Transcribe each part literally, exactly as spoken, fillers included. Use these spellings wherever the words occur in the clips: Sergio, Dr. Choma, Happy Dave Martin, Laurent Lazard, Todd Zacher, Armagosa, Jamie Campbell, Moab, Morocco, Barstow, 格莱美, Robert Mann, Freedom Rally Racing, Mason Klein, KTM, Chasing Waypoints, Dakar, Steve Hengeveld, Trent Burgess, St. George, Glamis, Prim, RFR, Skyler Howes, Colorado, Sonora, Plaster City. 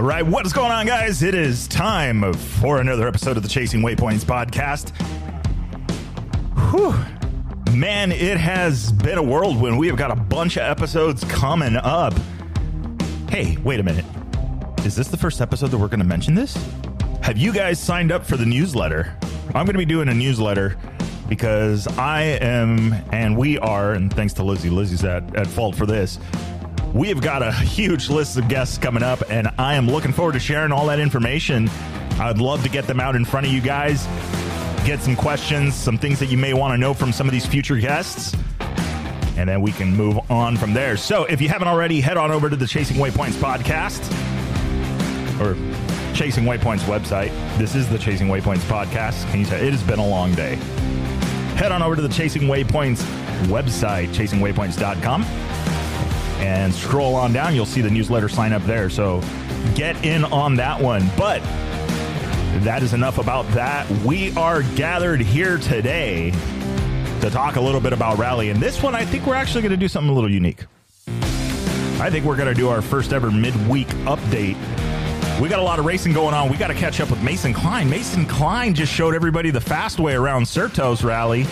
All right, what is going on, guys? It is time for another episode of the Chasing Waypoints podcast. Whew. Man, it has been a whirlwind. We have got a bunch of episodes coming up. Hey, wait a minute. Is this the first episode that we're going to mention this? Have you guys signed up for the newsletter? I'm going to be doing a newsletter because I am, and we are, and thanks to Lizzie, Lizzie's at, at fault for this. We have got a huge list of guests coming up, and I am looking forward to sharing all that information. I'd love to get them out in front of you guys, get some questions, some things that you may want to know from some of these future guests, and then we can move on from there. So if you haven't already, head on over to the Chasing Waypoints podcast or Chasing Waypoints website. This is the Chasing Waypoints podcast. Can you tell? It has been a long day. Head on over to the Chasing Waypoints website, chasing waypoints dot com. And scroll on down, you'll see the newsletter sign up there. So get in on that one. But that is enough about that. We are gathered here today to talk a little bit about rally. And this one, I think we're actually going to do something a little unique. I think we're going to do our first ever midweek update. We got a lot of racing going on. We got to catch up with Mason Klein. Mason Klein just showed everybody the fast way around Sertões Rally.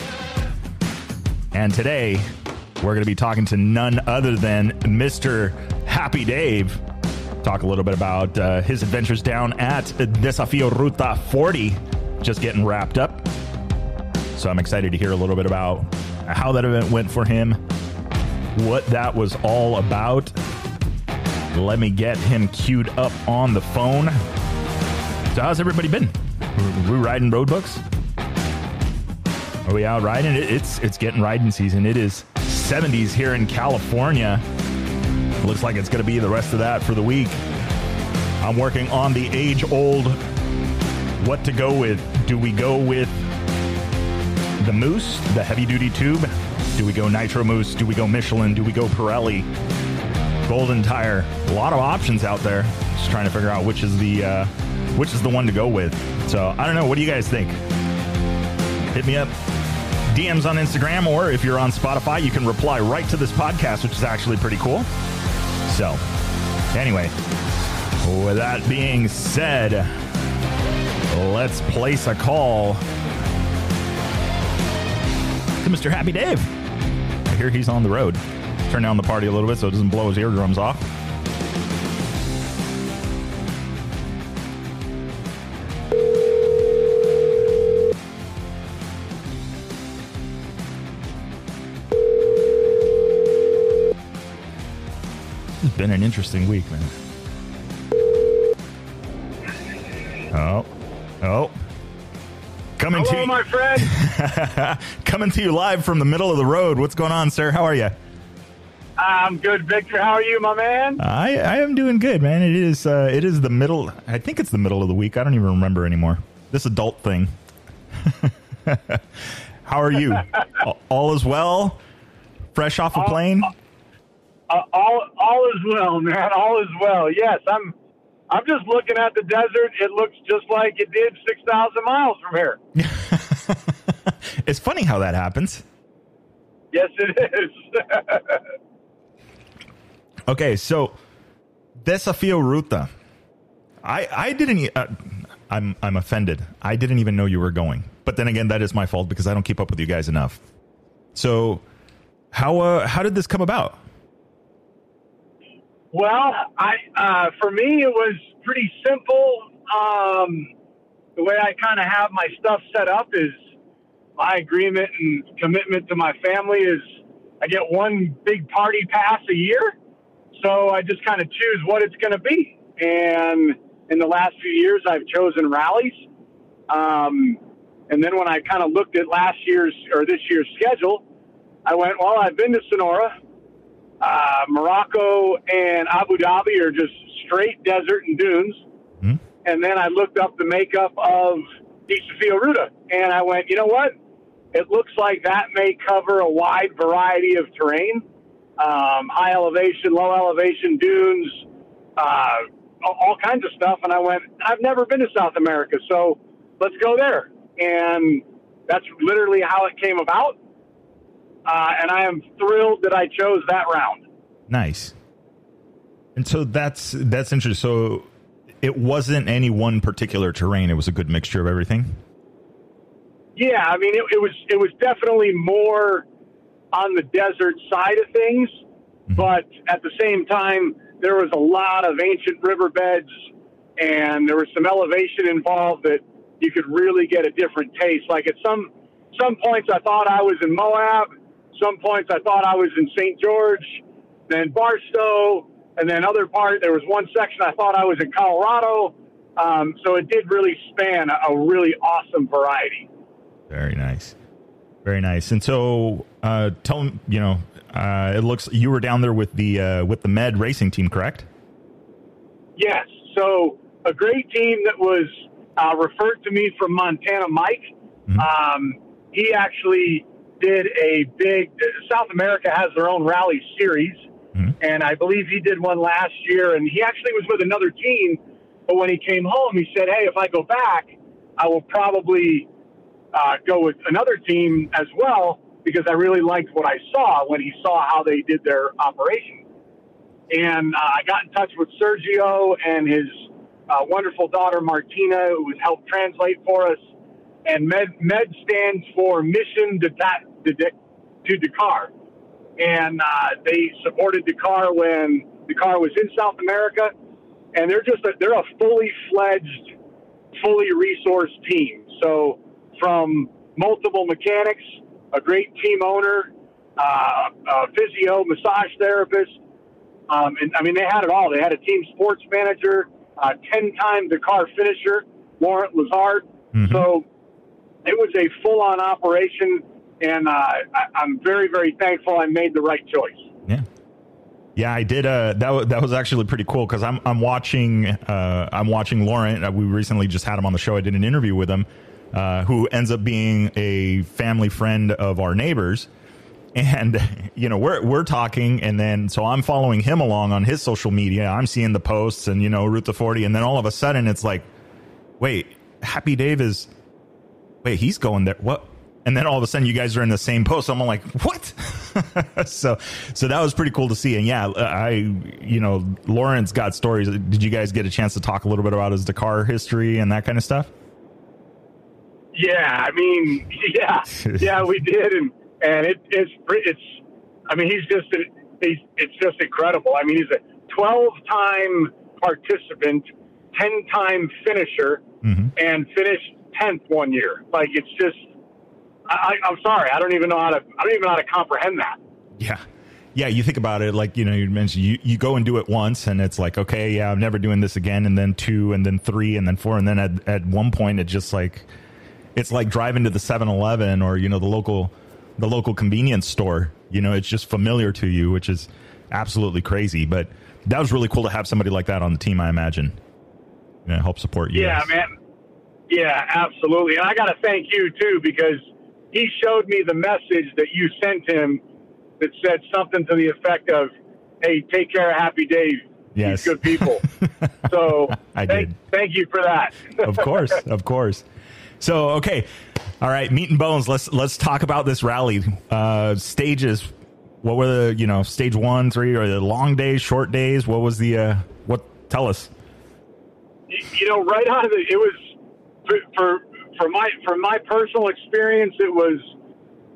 And today, we're going to be talking to none other than Mister Happy Dave. Talk a little bit about uh, his adventures down at Desafío Ruta forty, just getting wrapped up. So I'm excited to hear a little bit about how that event went for him, what that was all about. Let me get him queued up on the phone. So how's everybody been? We riding road books? Are we out riding? It, it's, it's getting riding season. It is seventies here in California. Looks like it's going to be the rest of that for the week. I'm working on the age-old what to go with. Do we go with the Moose, the heavy-duty tube? Do we go Nitro Moose? Do we go Michelin? Do we go Pirelli? Golden Tire? A lot of options out there. Just trying to figure out which is the uh, which is the one to go with. So I don't know. What do you guys think? Hit me up. D Ms on Instagram, or if you're on Spotify, you can reply right to this podcast, which is actually pretty cool. So, anyway, with that being said, let's place a call to Mister Happy Dave. I hear he's on the road. Turn down the party a little bit so it doesn't blow his eardrums off. Been an interesting week, man. Oh, oh, coming Hello, to you, my friend. Coming to you live from the middle of the road. What's going on, sir? How are you? I'm good, Victor. How are you, my man? I I am doing good, man. It is uh, it is the middle. I think it's the middle of the week. I don't even remember anymore. This adult thing. How are you? all, all is well. Fresh off a all, plane. Uh, Uh, all, all is well, man. All is well. Yes, I'm. I'm just looking at the desert. It looks just like it did six thousand miles from here. It's funny how that happens. Yes, it is. Okay, so Desafío Ruta. I I didn't. Uh, I'm I'm offended. I didn't even know you were going. But then again, that is my fault because I don't keep up with you guys enough. So how uh, how did this come about? Well, I uh, for me, it was pretty simple. Um, the way I kind of have my stuff set up is my agreement and commitment to my family is I get one big party pass a year. So I just kind of choose what it's going to be. And in the last few years, I've chosen rallies. Um, and then when I kind of looked at last year's or this year's schedule, I went, well, I've been to Sonora. Uh, Morocco and Abu Dhabi are just straight desert and dunes. Mm-hmm. And then I looked up the makeup of Desafío Ruta, and I went, you know what? It looks like that may cover a wide variety of terrain, um, high elevation, low elevation, dunes, uh, all kinds of stuff. And I went, I've never been to South America, so let's go there. And that's literally how it came about. Uh, and I am thrilled that I chose that round. Nice. And so that's that's interesting. So it wasn't any one particular terrain. It was a good mixture of everything. Yeah, I mean, it, it was it was definitely more on the desert side of things, mm-hmm. but at the same time, there was a lot of ancient riverbeds, and there was some elevation involved that you could really get a different taste. Like at some some points, I thought I was in Moab. Some points, I thought I was in Saint George, then Barstow, and then other part. There was one section I thought I was in Colorado. Um, so it did really span a, a really awesome variety. Very nice. Very nice. And so uh, tell them, you know, uh, it looks you were down there with the uh, with the Med Racing team, correct? Yes. So a great team that was uh, referred to me from Montana, Mike. Mm-hmm. Um, he actually did a big – South America has their own rally series, mm-hmm. and I believe he did one last year. And he actually was with another team, but when he came home, he said, hey, if I go back, I will probably – Uh, go with another team as well, because I really liked what I saw when he saw how they did their operation. And uh, I got in touch with Sergio and his uh, wonderful daughter, Martina, who has helped translate for us. And Med, Med stands for Mission to, to, to Dakar. And uh, they supported Dakar when Dakar was in South America. And they're just a, they're a fully fledged, fully resourced team. So from multiple mechanics, a great team owner, uh, a physio, massage therapist. Um, and I mean, they had it all. They had a team sports manager, a ten-time Dakar finisher, Laurent Lazard. Mm-hmm. So it was a full-on operation, and uh, I, I'm very, very thankful I made the right choice. Yeah. Yeah, I did. Uh, that w- that was actually pretty cool because I'm I'm watching uh, I'm watching Laurent. We recently just had him on the show. I did an interview with him. Uh, who ends up being a family friend of our neighbors. And, you know, we're we're talking, and then so I'm following him along on his social media. I'm seeing the posts and, you know, Route to forty, and then all of a sudden it's like, wait, Happy Dave is, wait, he's going there. What? And then all of a sudden you guys are in the same post. I'm like, what? so so that was pretty cool to see. And, yeah, I, you know, Lauren's got stories. Did you guys get a chance to talk a little bit about his Dakar history and that kind of stuff? Yeah, I mean, yeah, yeah, we did, and and it, it's it's. I mean, he's just he's it's just incredible. I mean, he's a twelve-time participant, ten-time finisher, mm-hmm. and finished tenth one year. Like it's just, I, I, I'm sorry, I don't even know how to I don't even know how to comprehend that. Yeah, yeah. You think about it, like you know, you mentioned you you go and do it once, and it's like, okay, yeah, I'm never doing this again, and then two, and then three, and then four, and then at at one point, it just like. It's like driving to the seven eleven or, you know, the local the local convenience store. You know, it's just familiar to you, which is absolutely crazy. But that was really cool to have somebody like that on the team, I imagine. You know, help support you. Yeah, guys. Man. Yeah, absolutely. And I got to thank you, too, because he showed me the message that you sent him that said something to the effect of, hey, take care of Happy Dave. Yes. He's good people. So I thank, did. Thank you for that. Of course. Of course. So, okay. All right. Meat and bones. Let's, let's talk about this rally, uh, stages. What were the, you know, stage one, three, or the long days, short days? What was the, uh, what tell us, you know, right out of the, it was for, for, for my, for my personal experience, it was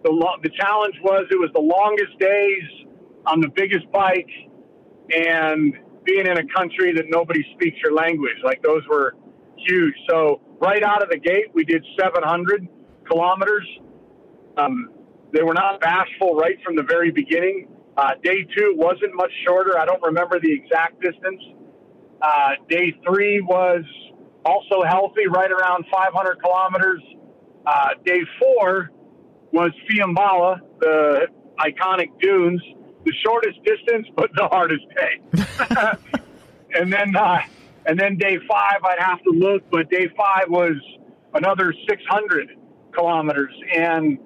the lo- the challenge was, it was the longest days on the biggest bike and being in a country that nobody speaks your language. Like those were huge. So, right out of the gate, we did seven hundred kilometers. Um, they were not bashful right from the very beginning. Uh, day two wasn't much shorter. I don't remember the exact distance. Uh, day three was also healthy, right around five hundred kilometers. Uh, day four was Fiambala, the iconic dunes, the shortest distance but the hardest day. and then... Uh, And then day five, I'd have to look, but day five was another six hundred kilometers. And,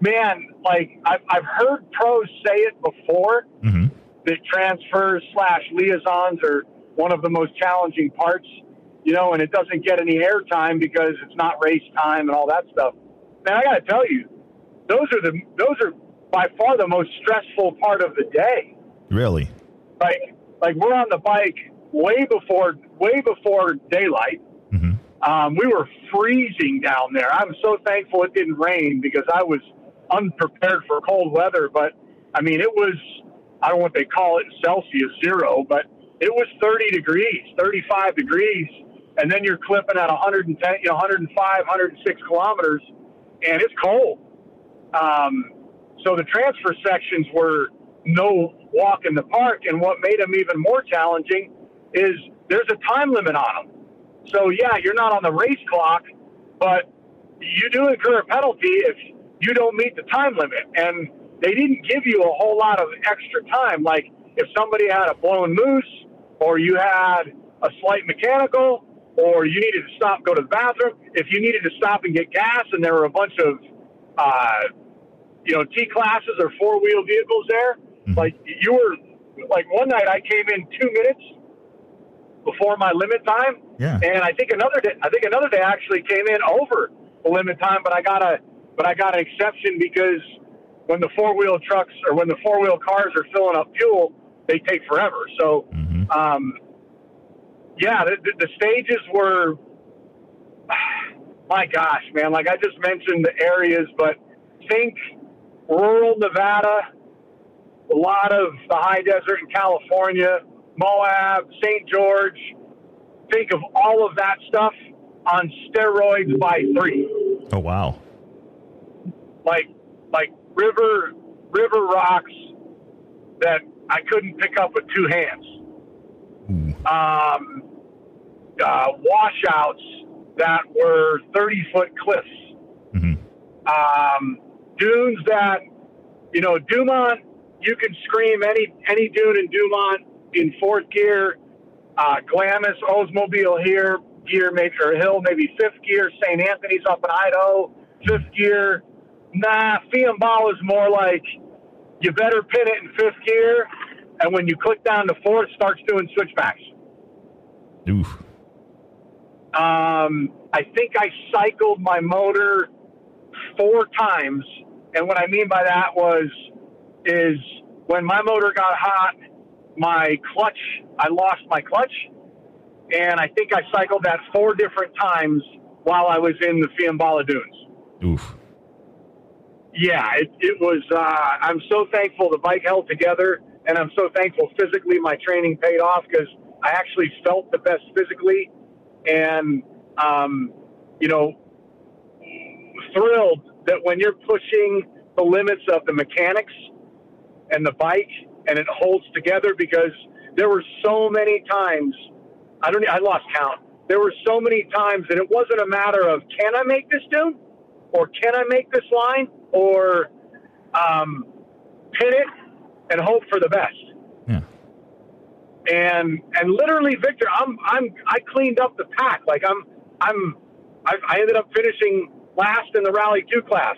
man, like, I've, I've heard pros say it before, mm-hmm. that transfers slash liaisons are one of the most challenging parts, you know, and it doesn't get any airtime because it's not race time and all that stuff. Man, I got to tell you, those are the those are by far the most stressful part of the day. Really? Like, like we're on the bike way before way before daylight. Mm-hmm. Um, we were freezing down there. I'm so thankful it didn't rain because I was unprepared for cold weather. But, I mean, it was, I don't know what they call it, Celsius zero, but it was thirty degrees, thirty-five degrees. And then you're clipping at one hundred ten, you know, one hundred five, one hundred six kilometers, and it's cold. Um, so the transfer sections were no walk in the park. And what made them even more challenging is there's a time limit on them. So, yeah, you're not on the race clock, but you do incur a penalty if you don't meet the time limit. And they didn't give you a whole lot of extra time. Like if somebody had a blown moose or you had a slight mechanical or you needed to stop, go to the bathroom, if you needed to stop and get gas and there were a bunch of, uh, you know, T-classes or four-wheel vehicles there, mm-hmm. like you were, like one night I came in two minutes before my limit time, yeah. and I think another day, I think another day I actually came in over the limit time, but I got a, but I got an exception because when the four wheel trucks or when the four wheel cars are filling up fuel, they take forever. So, mm-hmm. um, yeah, the, the, the stages were, my gosh, man, like I just mentioned the areas, but think rural Nevada, a lot of the high desert in California, Moab, Saint George, think of all of that stuff on steroids by three. Oh, wow. Like, like river, river rocks that I couldn't pick up with two hands. Mm. Um, uh, washouts that were thirty foot cliffs. Mm-hmm. Um, dunes that, you know, Dumont, you can scream any, any dune in Dumont in fourth gear, uh, Glamis, Oldsmobile here, gear, maybe, or Hill, maybe fifth gear, Saint Anthony's up in Idaho, fifth gear. Nah, Fiambala is more like you better pin it in fifth gear, and when you click down to fourth, starts doing switchbacks. Oof. Um, I think I cycled my motor four times, and what I mean by that was, is when my motor got hot, my clutch, I lost my clutch, and I think I cycled that four different times while I was in the Fiambala dunes. Oof. Yeah, it, it was, uh, I'm so thankful the bike held together, and I'm so thankful physically my training paid off because I actually felt the best physically, and, um, you know, thrilled that when you're pushing the limits of the mechanics and the bike, and it holds together because there were so many times, I don't, I lost count. There were so many times that it wasn't a matter of, can I make this dune? Or can I make this line? Or um, pin it and hope for the best. Yeah. And, and literally, Victor, I'm, I'm, I cleaned up the pack. Like I'm, I'm, I, I ended up finishing last in the Rally two class.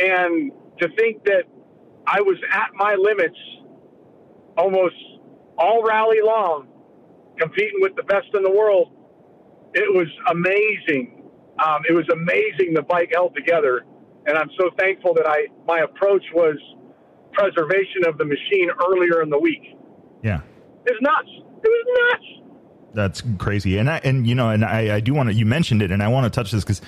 And to think that I was at my limits almost all rally long, competing with the best in the world. It was amazing. Um, it was amazing the bike held together. And I'm so thankful that I my approach was preservation of the machine earlier in the week. Yeah. It was nuts. It was nuts. That's crazy. And, I, and you know, and I, I do want to, you mentioned it, and I want to touch this because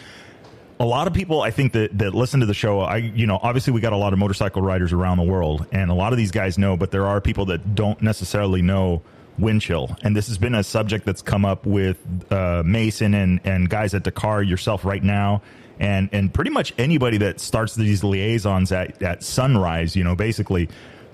a lot of people, I think, that, that listen to the show, I you know, obviously we got a lot of motorcycle riders around the world, and a lot of these guys know, but there are people that don't necessarily know wind chill. And this has been a subject that's come up with uh, Mason and, and guys at Dakar, yourself right now, and, and pretty much anybody that starts these liaisons at, at sunrise, you know, basically.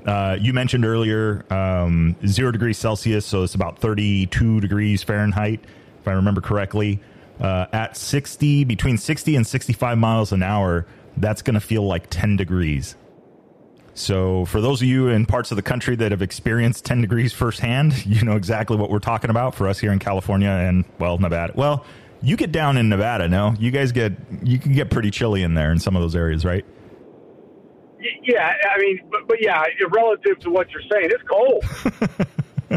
Uh, you mentioned earlier um, zero degrees Celsius, so it's about thirty-two degrees Fahrenheit, if I remember correctly. Uh, at sixty, between sixty and sixty-five miles an hour, that's going to feel like ten degrees. So for those of you in parts of the country that have experienced ten degrees firsthand, you know exactly what we're talking about. For us here in California and, well, Nevada. Well, you get down in Nevada, no? You guys get, you can get pretty chilly in there in some of those areas, right? Yeah, I mean, but, but yeah, relative to what you're saying,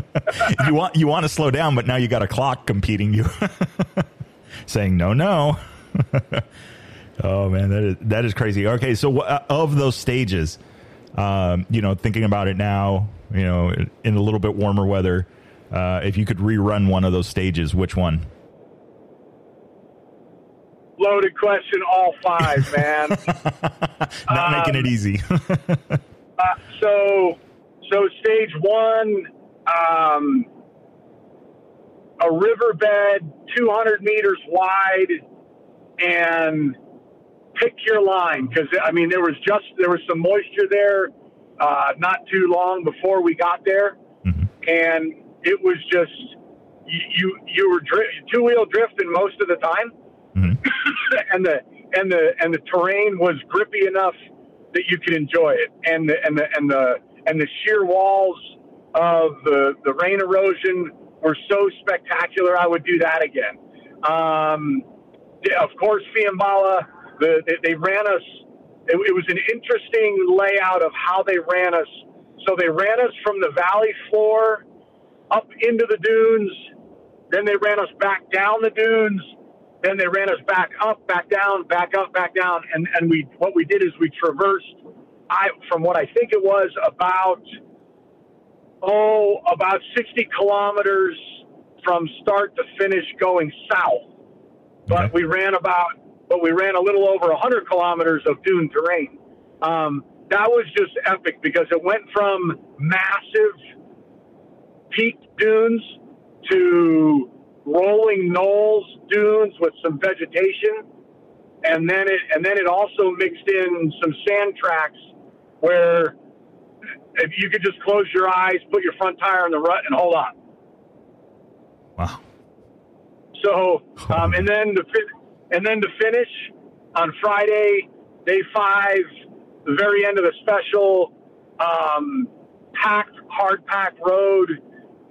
it's cold. you want you want to slow down, but now you got a clock competing you. Saying no, no. Oh man, that is that is crazy. Okay, so uh, of those stages, um, you know, thinking about it now, you know, in a little bit warmer weather, Uh, if you could rerun one of those stages, which one? Loaded question, all five, man. Not um, making it easy. uh, so, so stage one, um, a riverbed two hundred meters wide, and pick your line, because I mean there was just there was some moisture there, uh, not too long before we got there, mm-hmm. and it was just you you, you were dri- two wheel drifting most of the time. Mm-hmm. and the and the and the terrain was grippy enough that you could enjoy it, and the and the and the and the sheer walls of the the rain erosion were so spectacular. I would do that again. Um, of course, Fiambala. The, they, they ran us. It, it was an interesting layout of how they ran us. So they ran us from the valley floor up into the dunes. Then they ran us back down the dunes. Then they ran us back up, back down, back up, back down, and and we what we did is we traversed. I from what I think it was about oh about sixty kilometers from start to finish going south, but okay. we ran about but we ran a little over one hundred kilometers of dune terrain. Um, that was just epic because it went from massive peak dunes to rolling knolls, dunes with some vegetation, and then it and then it also mixed in some sand tracks where if you could just close your eyes, put your front tire in the rut, and hold on. Wow! So um, and then the and then to finish on Friday, day five, the very end of the special, um, packed, hard packed road,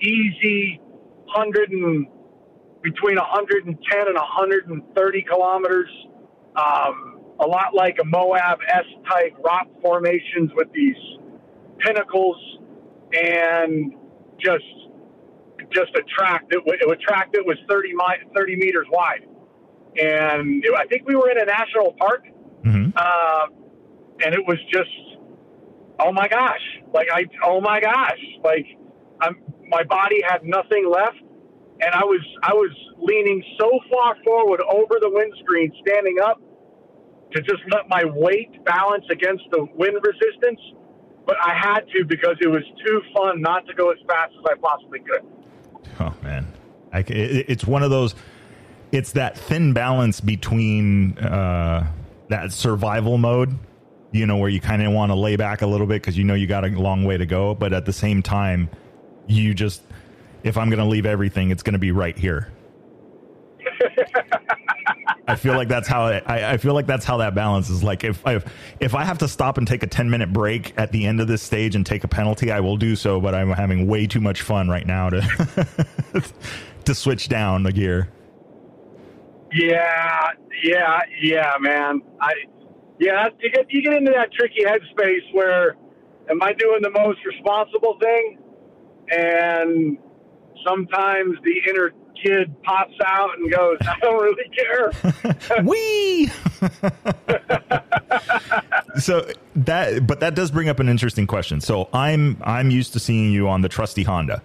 easy hundred and. between one hundred ten and one hundred thirty kilometers, um, a lot like a Moab S-type rock formations with these pinnacles, and just just a track that w- a track that was thirty, mi- thirty meters wide. And it, I think we were in a national park, mm-hmm. uh, and it was just, oh my gosh, like I, oh my gosh, like I'm, my body had nothing left. And I was I was leaning so far forward over the windscreen, standing up to just let my weight balance against the wind resistance. But I had to because it was too fun not to go as fast as I possibly could. Oh, man. I, it, it's one of those, it's that thin balance between uh, that survival mode, you know, where you kind of want to lay back a little bit because you know you got a long way to go. But at the same time, you just... if I'm going to leave everything, it's going to be right here. I feel like that's how it, I, I feel like that's how that balance is. Like if I, if I have to stop and take a ten minute break at the end of this stage and take a penalty, I will do so, but I'm having way too much fun right now to, to switch down the gear. Yeah. Yeah. Yeah, man. I, yeah, you get, you get into that tricky headspace where am I doing the most responsible thing? And sometimes the inner kid pops out and goes, I don't really care. Wee! So that, but that does bring up an interesting question. So I'm, I'm used to seeing you on the trusty Honda.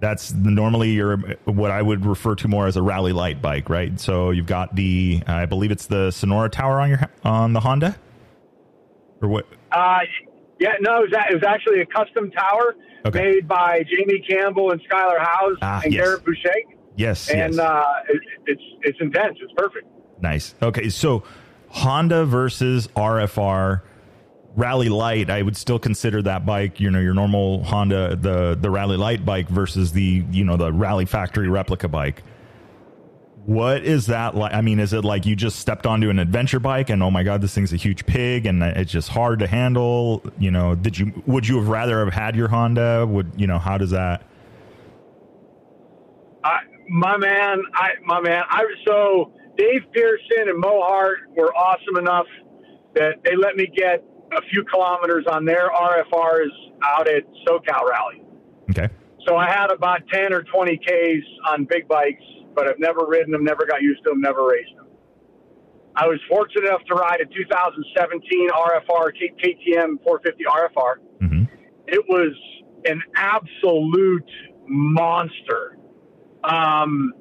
That's normally your, what I would refer to more as a rally light bike, right? So you've got the, I believe it's the Sonora Tower on your, on the Honda or what? Uh, yeah, no, it was, it was actually a custom tower. Okay. Made by Jamie Campbell and Skyler Howes ah, and yes. Garrett Boucher. Yes, and yes. Uh, it, it's it's intense. It's perfect. Nice. Okay, so Honda versus R F R Rally Light. I would still consider that bike, you know, your normal Honda, the the Rally Light bike versus the you know the Rally Factory replica bike. What is that like? I mean, is it like you just stepped onto an adventure bike and, oh my God, this thing's a huge pig and it's just hard to handle? You know, did you, would you have rather have had your Honda? Would, you know, how does that? I, my man, I, my man, I, so Dave Pearson and Mo Hart were awesome enough that they let me get a few kilometers on their R F Rs out at SoCal Rally. Okay. So I had about ten or twenty Ks on big bikes, but I've never ridden them, never got used to them, never raced them. I was fortunate enough to ride a two thousand seventeen R F R, K T M four fifty R F R. Mm-hmm. It was an absolute monster. Um,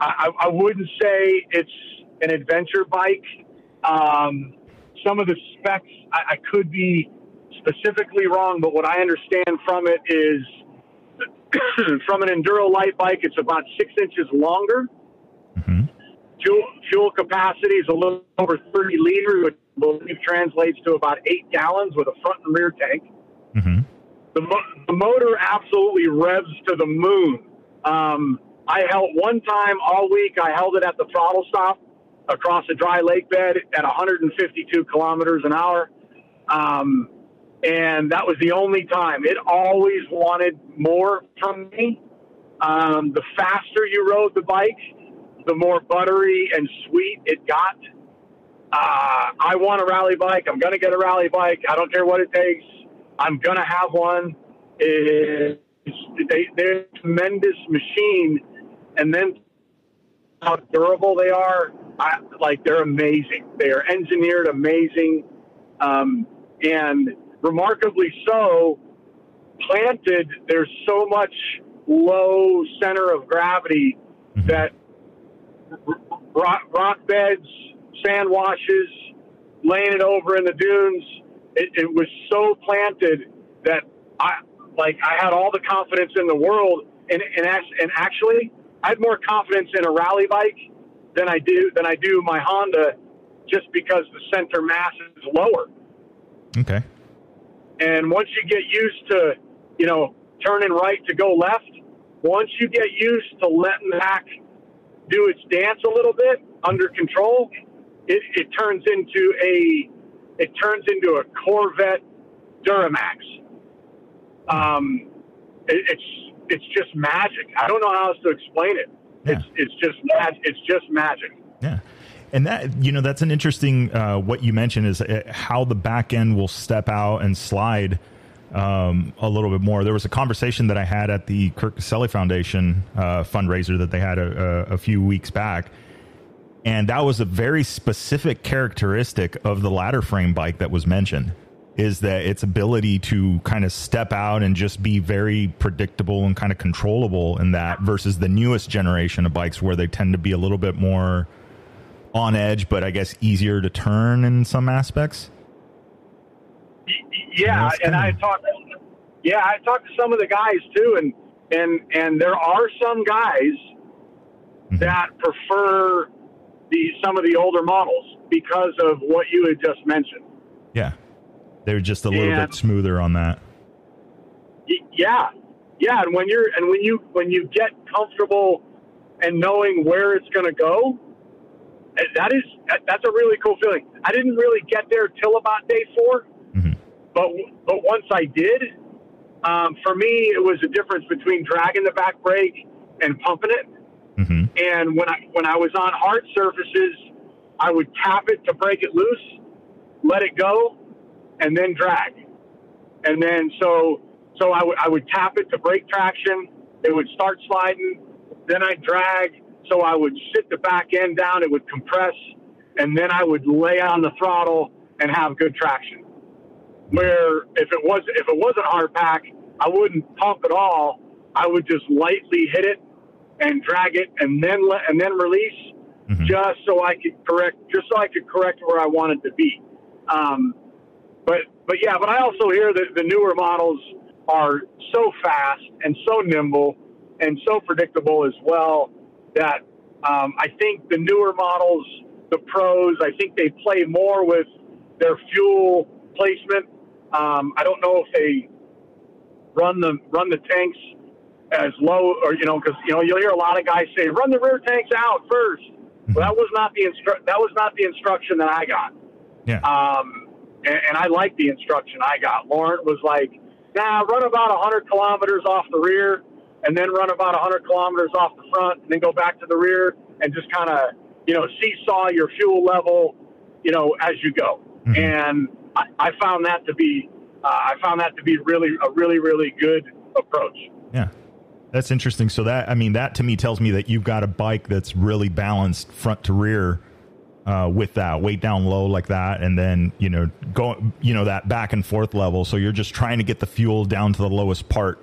I, I wouldn't say it's an adventure bike. Um, some of the specs, I, I could be specifically wrong, but what I understand from it is from an enduro light bike, it's about six inches longer. Mm-hmm. Fuel, fuel capacity is a little over thirty liters, which I believe translates to about eight gallons with a front and rear tank. Mm-hmm. The, mo- the motor absolutely revs to the moon. Um, I held one time all week. I held it at the throttle stop across a dry lake bed at one hundred fifty-two kilometers an hour. Um, and that was the only time. It always wanted more from me. Um, the faster you rode the bike, the more buttery and sweet it got. Uh, I want a rally bike. I'm going to get a rally bike. I don't care what it takes. I'm going to have one. It, they, they're a tremendous machine. And then how durable they are. I, like, they're amazing. They are engineered amazing. Um, and remarkably so, planted, there's so much low center of gravity that rock, rock beds, sand washes, laying it over in the dunes. It, it was so planted that I, like, I had all the confidence in the world. And, and, and actually, I had more confidence in a rally bike than I do than I do my Honda, just because the center mass is lower. Okay. And once you get used to, you know, turning right to go left, once you get used to letting back do its dance a little bit under control, it, it turns into a it turns into a Corvette Duramax. Um, it, it's it's just magic. I don't know how else to explain it. Yeah. It's it's just mag- it's just magic. Yeah. And that, you know, that's an interesting, uh, what you mentioned is how the back end will step out and slide um, a little bit more. There was a conversation that I had at the Kirk Caselli Foundation uh, fundraiser that they had a, a, a few weeks back. And that was a very specific characteristic of the ladder frame bike that was mentioned, is that its ability to kind of step out and just be very predictable and kind of controllable in that, versus the newest generation of bikes where they tend to be a little bit more on edge, but I guess easier to turn in some aspects. Yeah, and, and I talked. Yeah, I talked to some of the guys too, and and and there are some guys mm-hmm. that prefer the some of the older models because of what you had just mentioned. Yeah, they're just a little and, bit smoother on that. Yeah, yeah, and when you're and when you when you get comfortable and knowing where it's going to go. That is, that's a really cool feeling. I didn't really get there till about day four, mm-hmm. but but once I did, um, for me it was a difference between dragging the back brake and pumping it. Mm-hmm. And when I when I was on hard surfaces, I would tap it to break it loose, let it go, and then drag. And then so so I would I would tap it to break traction. It would start sliding. Then I'd drag. So I would sit the back end down, it would compress, and then I would lay on the throttle and have good traction. Where if it was if it wasn't hard pack, I wouldn't pump at all. I would just lightly hit it and drag it, and then let, and then release, mm-hmm. just so I could correct just so I could correct where I wanted to be. Um, but but yeah, but I also hear that the newer models are so fast and so nimble and so predictable as well. That um, I think the newer models, the pros, I think they play more with their fuel placement. Um, I don't know if they run the run the tanks as low, or you know, because you know you'll hear a lot of guys say run the rear tanks out first. Well, that was not the instru- that was not the instruction that I got. Yeah. Um, and, and I like the instruction I got. Laurent was like, "Nah, run about one hundred kilometers off the rear." And then run about one hundred kilometers off the front, and then go back to the rear, and just kind of, you know, seesaw your fuel level, you know, as you go. Mm-hmm. And I, I found that to be, uh, I found that to be really a really really good approach. Yeah, that's interesting. So that, I mean, that to me tells me that you've got a bike that's really balanced front to rear, uh, with that weight down low like that, and then you know go, you know, that back and forth level. So you're just trying to get the fuel down to the lowest part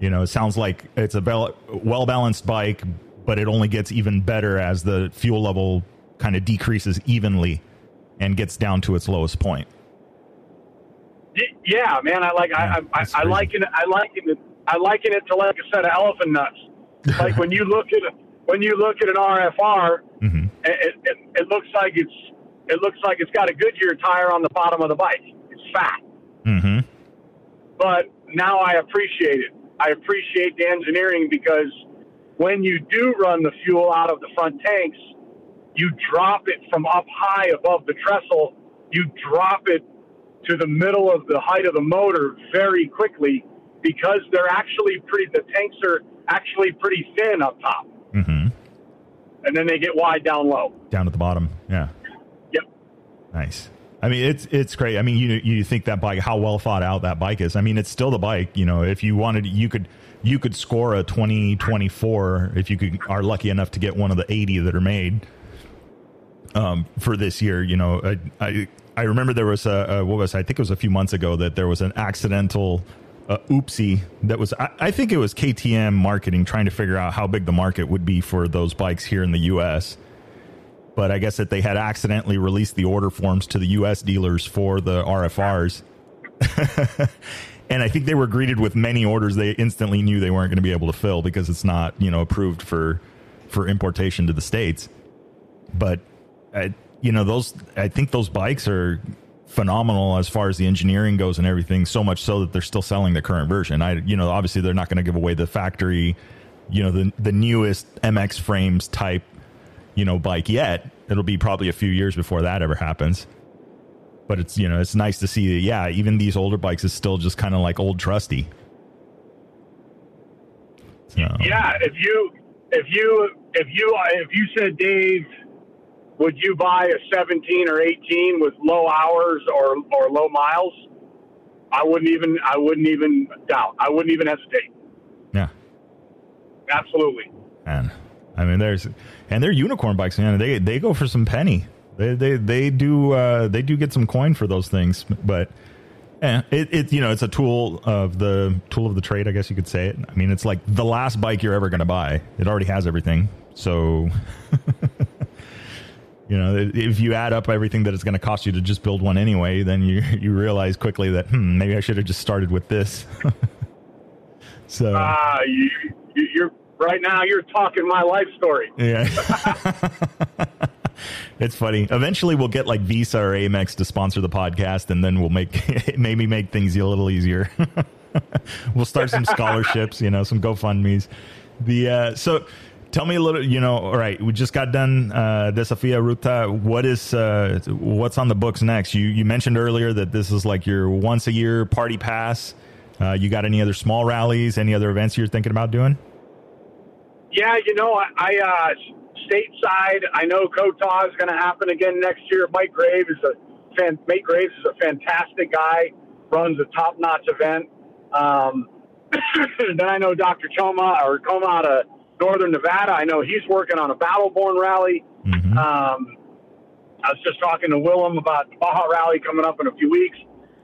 You know, it sounds like it's a well-balanced bike, but it only gets even better as the fuel level kind of decreases evenly and gets down to its lowest point. Yeah, man, I like yeah, I, I, I liken I liken it I liken it to like a set of elephant nuts. Like when you look at when you look at an R F R, mm-hmm. it, it, it looks like it's it looks like it's got a Goodyear tire on the bottom of the bike. It's fat. Mm-hmm. But now I appreciate it. I appreciate the engineering, because when you do run the fuel out of the front tanks, you drop it from up high above the trestle. You drop it to the middle of the height of the motor very quickly, because they're actually pretty, the tanks are actually pretty thin up top. Mm-hmm. And then they get wide down low. Down at the bottom. Yeah. Yep. Nice. I mean, it's, it's great. I mean, you, you think that bike, how well thought out that bike is. I mean, it's still the bike, you know, if you wanted, you could, you could score a twenty twenty-four if you could, are lucky enough to get one of the eighty that are made um, for this year. You know, I, I, I remember there was a, a what was I think it was a few months ago that there was an accidental uh, oopsie that was I, I think it was K T M marketing trying to figure out how big the market would be for those bikes here in the U S. But I guess that they had accidentally released the order forms to the U S dealers for the R F Rs. And I think they were greeted with many orders they instantly knew they weren't going to be able to fill, because it's not, you know, approved for for importation to the States. But I, you know, those, I think those bikes are phenomenal as far as the engineering goes and everything, so much so that they're still selling the current version. I, you know, obviously they're not going to give away the factory, you know, the, the newest M X frames type, you know, bike yet. It'll be probably a few years before that ever happens. But it's, you know, it's nice to see that, yeah, even these older bikes is still just kind of like old trusty. So. Yeah. If you, if you, if you, if you said, Dave, would you buy a seventeen or eighteen with low hours or, or low miles? I wouldn't even, I wouldn't even doubt. I wouldn't even hesitate. Yeah. Absolutely. And I mean, there's, and they're unicorn bikes, man. They, they go for some penny. They, they, they do, uh, they do get some coin for those things, but eh, it, it, you know, it's a tool of the tool of the trade, I guess you could say it. I mean, it's like the last bike you're ever going to buy. It already has everything. So, you know, if you add up everything that it's going to cost you to just build one anyway, then you you realize quickly that, hmm, maybe I should have just started with this. So uh, you, you're right now you're talking my life story. Yeah. It's funny. Eventually we'll get like Visa or Amex to sponsor the podcast, and then we'll make maybe make things a little easier. We'll start some scholarships, you know, some GoFundMe's. The uh, so. Tell me a little, you know, all right, we just got done uh, Desafío Ruta. What is, uh, what's on the books next? You you mentioned earlier that this is like your once a year party pass. Uh, you got any other small rallies, any other events you're thinking about doing? Yeah, you know, I, I uh, stateside, I know Kota is going to happen again next year. Mike Graves is a fan, Mike Graves is a fantastic guy, runs a top-notch event. Um, then I know Doctor Choma or Coma out of Northern Nevada. I know he's working on a Battleborn rally. Mm-hmm. Um, I was just talking to Willem about the Baja rally coming up in a few weeks,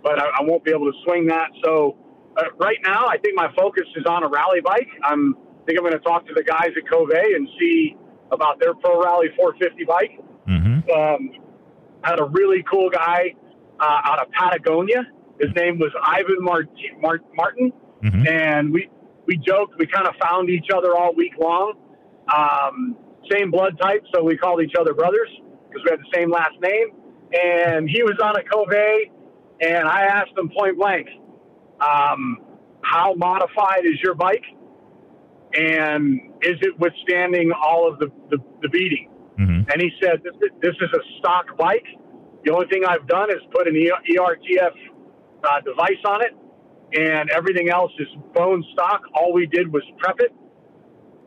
but I, I won't be able to swing that. So uh, right now, I think my focus is on a rally bike. I'm I think I'm going to talk to the guys at Kove and see about their Pro Rally four fifty bike. Mm-hmm. Um, I had a really cool guy uh, out of Patagonia. His name was Ivan Marti- Mart- Martin, mm-hmm. and we. We joked, we kind of found each other all week long. Um, same blood type, so we called each other brothers because we had the same last name. And he was on a Kove, and I asked him point blank, um, how modified is your bike? And is it withstanding all of the, the, the beating? Mm-hmm. And he said, this, this is a stock bike. The only thing I've done is put an E R T F uh, device on it. And everything else is bone stock. All we did was prep it,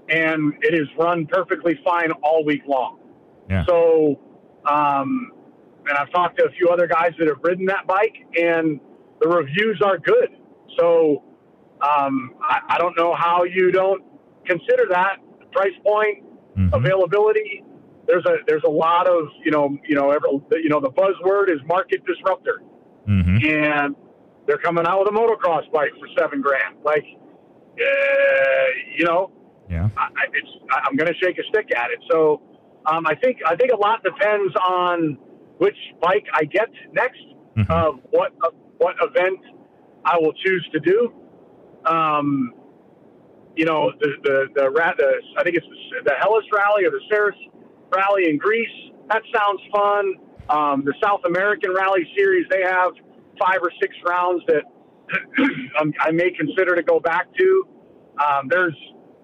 and it is run perfectly fine all week long. Yeah. So, um, and I've talked to a few other guys that have ridden that bike, and the reviews are good. So um, I, I don't know how you don't consider that price point, mm-hmm. availability. There's a there's a lot of you know you know every, you know the buzzword is market disruptor, mm-hmm. and they're coming out with a motocross bike for seven grand. Like, uh, you know, yeah, I, it's, I'm going to shake a stick at it. So um, I think I think a lot depends on which bike I get next, mm-hmm. uh, what uh, what event I will choose to do. Um, you know, the the the, the I think it's the, the Hellas Rally or the Ceres Rally in Greece. That sounds fun. Um, the South American Rally Series, they have five or six rounds that I may consider to go back to. Um, there's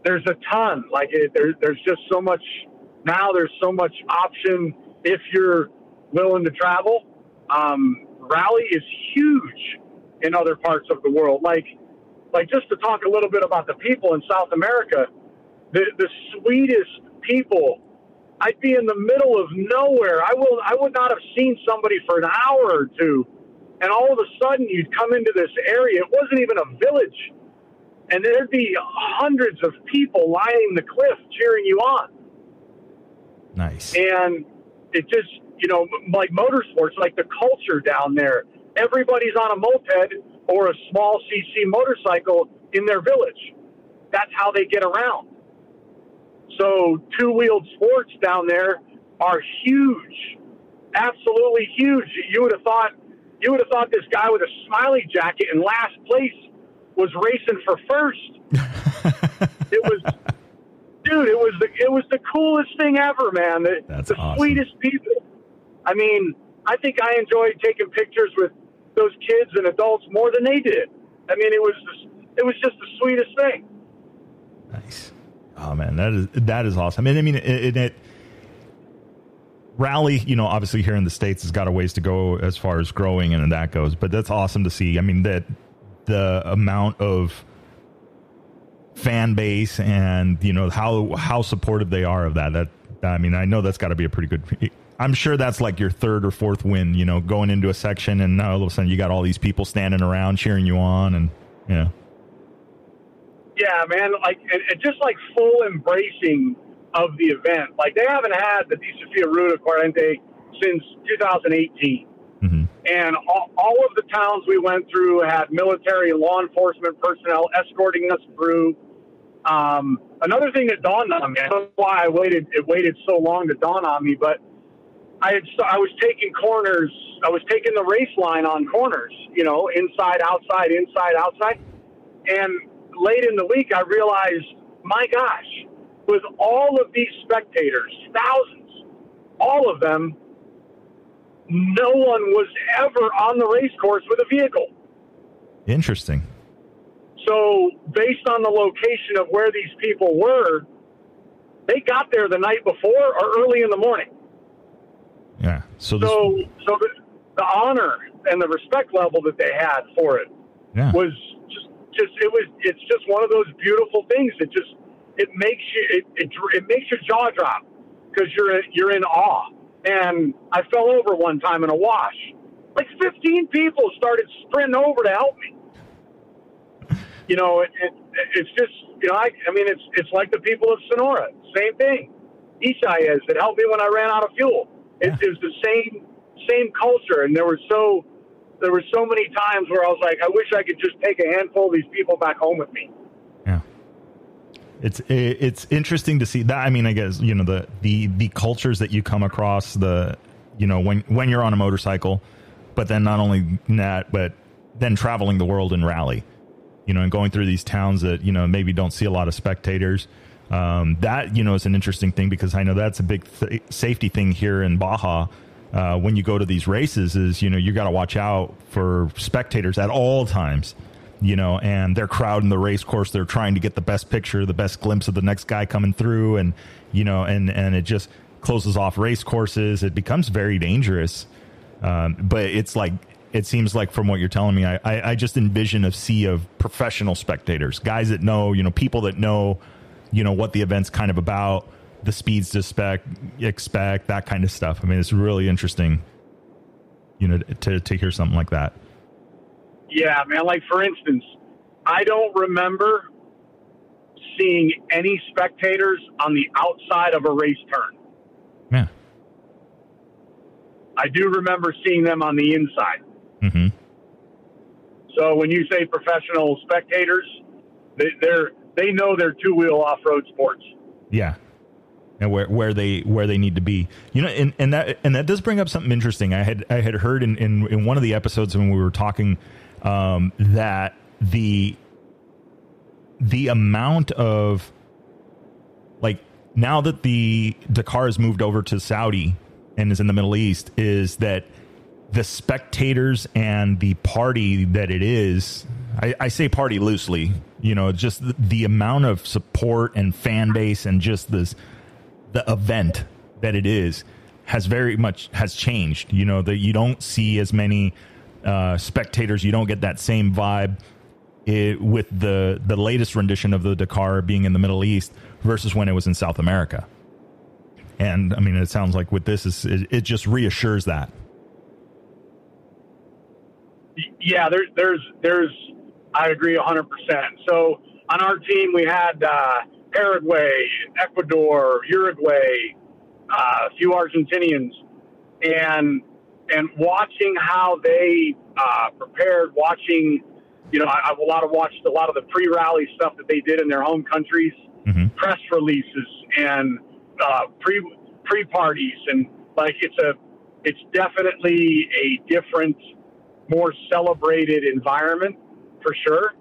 there's a ton. Like it, there, there's just so much now. There's so much option if you're willing to travel. Um, rally is huge in other parts of the world. Like like just to talk a little bit about the people in South America, the the sweetest people. I'd be in the middle of nowhere. I will. I would not have seen somebody for an hour or two, and all of a sudden you'd come into this area. It wasn't even a village, and there'd be hundreds of people lining the cliff cheering you on. Nice. And it just, you know, like motorsports, like the culture down there. Everybody's on a moped or a small C C motorcycle in their village. That's how they get around. So two-wheeled sports down there are huge, absolutely huge. You would have thought you would have thought this guy with a smiley jacket in last place was racing for first. It was, dude. It was the it was the coolest thing ever, man. The, That's the awesome. Sweetest people. I mean, I think I enjoyed taking pictures with those kids and adults more than they did. I mean, it was it was just the sweetest thing. Nice. Oh man, that is that is awesome. And I mean, it, it, it rally, you know, obviously here in the States, it's got a ways to go as far as growing and that goes. But that's awesome to see. I mean, that the amount of fan base and you know how how supportive they are of that. That I mean, I know that's got to be a pretty good. I'm sure that's like your third or fourth win. You know, going into a section and now all of a sudden you got all these people standing around cheering you on, and you know. Yeah, man, like and, and just like full embracing of the event. Like they haven't had the Desafío Ruta forty since two thousand eighteen. Mm-hmm. And all, all of the towns we went through had military law enforcement personnel escorting us through. Um, another thing that dawned on me, I don't know why I waited, it waited so long to dawn on me, but I, had, I was taking corners. I was taking the race line on corners, you know, inside, outside, inside, outside. And late in the week, I realized, my gosh, with all of these spectators, thousands, all of them, no one was ever on the race course with a vehicle. Interesting. So based on the location of where these people were, they got there the night before or early in the morning. Yeah. So, this... so, so the, the honor and the respect level that they had for it yeah. was just Just it was. It's just one of those beautiful things that just it makes you it it, it makes your jaw drop because you're you're in awe. And I fell over one time in a wash. Like fifteen people started sprinting over to help me. You know, it, it, it's just you know I I mean it's it's like the people of Sonora, same thing. Ishai is that helped me when I ran out of fuel. It, yeah. it was the same same culture, and there were so. There were so many times where I was like, I wish I could just take a handful of these people back home with me. Yeah. It's, it's interesting to see that. I mean, I guess, you know, the, the, the cultures that you come across the, you know, when, when you're on a motorcycle, but then not only that, but then traveling the world in rally, you know, and going through these towns that, you know, maybe don't see a lot of spectators. Um, that, you know, is an interesting thing because I know that's a big th- safety thing here in Baja. Uh, when you go to these races is, you know, you got to watch out for spectators at all times, you know, and they're crowding the race course. They're trying to get the best picture, the best glimpse of the next guy coming through. And, you know, and, and it just closes off race courses. It becomes very dangerous. Um, but it's like, it seems like from what you're telling me, I, I, I just envision a sea of professional spectators, guys that know, you know, people that know, you know, what the event's kind of about. The speeds to spec, expect that kind of stuff. I mean, it's really interesting, you know, to, to hear something like that. Yeah, man. Like for instance, I don't remember seeing any spectators on the outside of a race turn. Yeah. I do remember seeing them on the inside. Mm-hmm. So when you say professional spectators, they, they're they know they're two wheel off road sports. Yeah, and where where they where they need to be, you know, and, and that and that does bring up something interesting. I had I had heard in, in, in one of the episodes when we were talking um, that the the amount of like now that the Dakar has moved over to Saudi and is in the Middle East is that the spectators and the party that it is, I, I say party loosely, you know, just the, the amount of support and fan base and just this, the event that it is has very much has changed, you know, that you don't see as many uh, spectators. You don't get that same vibe it, with the, the latest rendition of the Dakar being in the Middle East versus when it was in South America. And I mean, it sounds like with this is it, it just reassures that. Yeah, there's, there's, there's, I agree a hundred percent. So on our team, we had, uh, Paraguay, Ecuador, Uruguay, uh, a few Argentinians and, and watching how they, uh, prepared, watching, you know, I, I've a lot of watched a lot of the pre-rally stuff that they did in their home countries, mm-hmm. press releases and, uh, pre, pre-parties. And like, it's a, it's definitely a different, more celebrated environment for sure.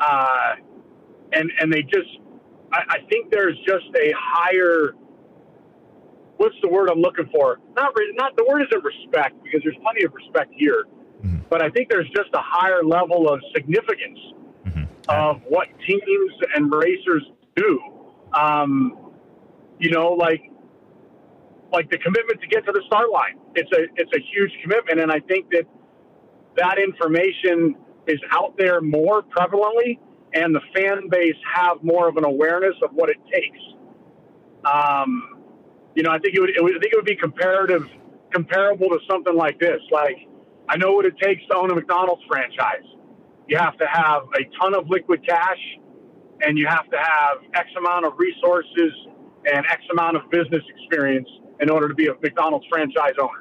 Uh, and, and they just, I, I think there's just a higher, what's the word I'm looking for? Not, re, not the word isn't respect because there's plenty of respect here, mm-hmm. but I think there's just a higher level of significance mm-hmm. of what teams and racers do. Um, you know, like, like the commitment to get to the start line. It's a, it's a huge commitment. And I think that, that information is out there more prevalently and the fan base have more of an awareness of what it takes. Um, you know, I think it would, it would, I think it would be comparative, comparable to something like this. Like I know what it takes to own a McDonald's franchise. You have to have a ton of liquid cash and you have to have X amount of resources and X amount of business experience in order to be a McDonald's franchise owner.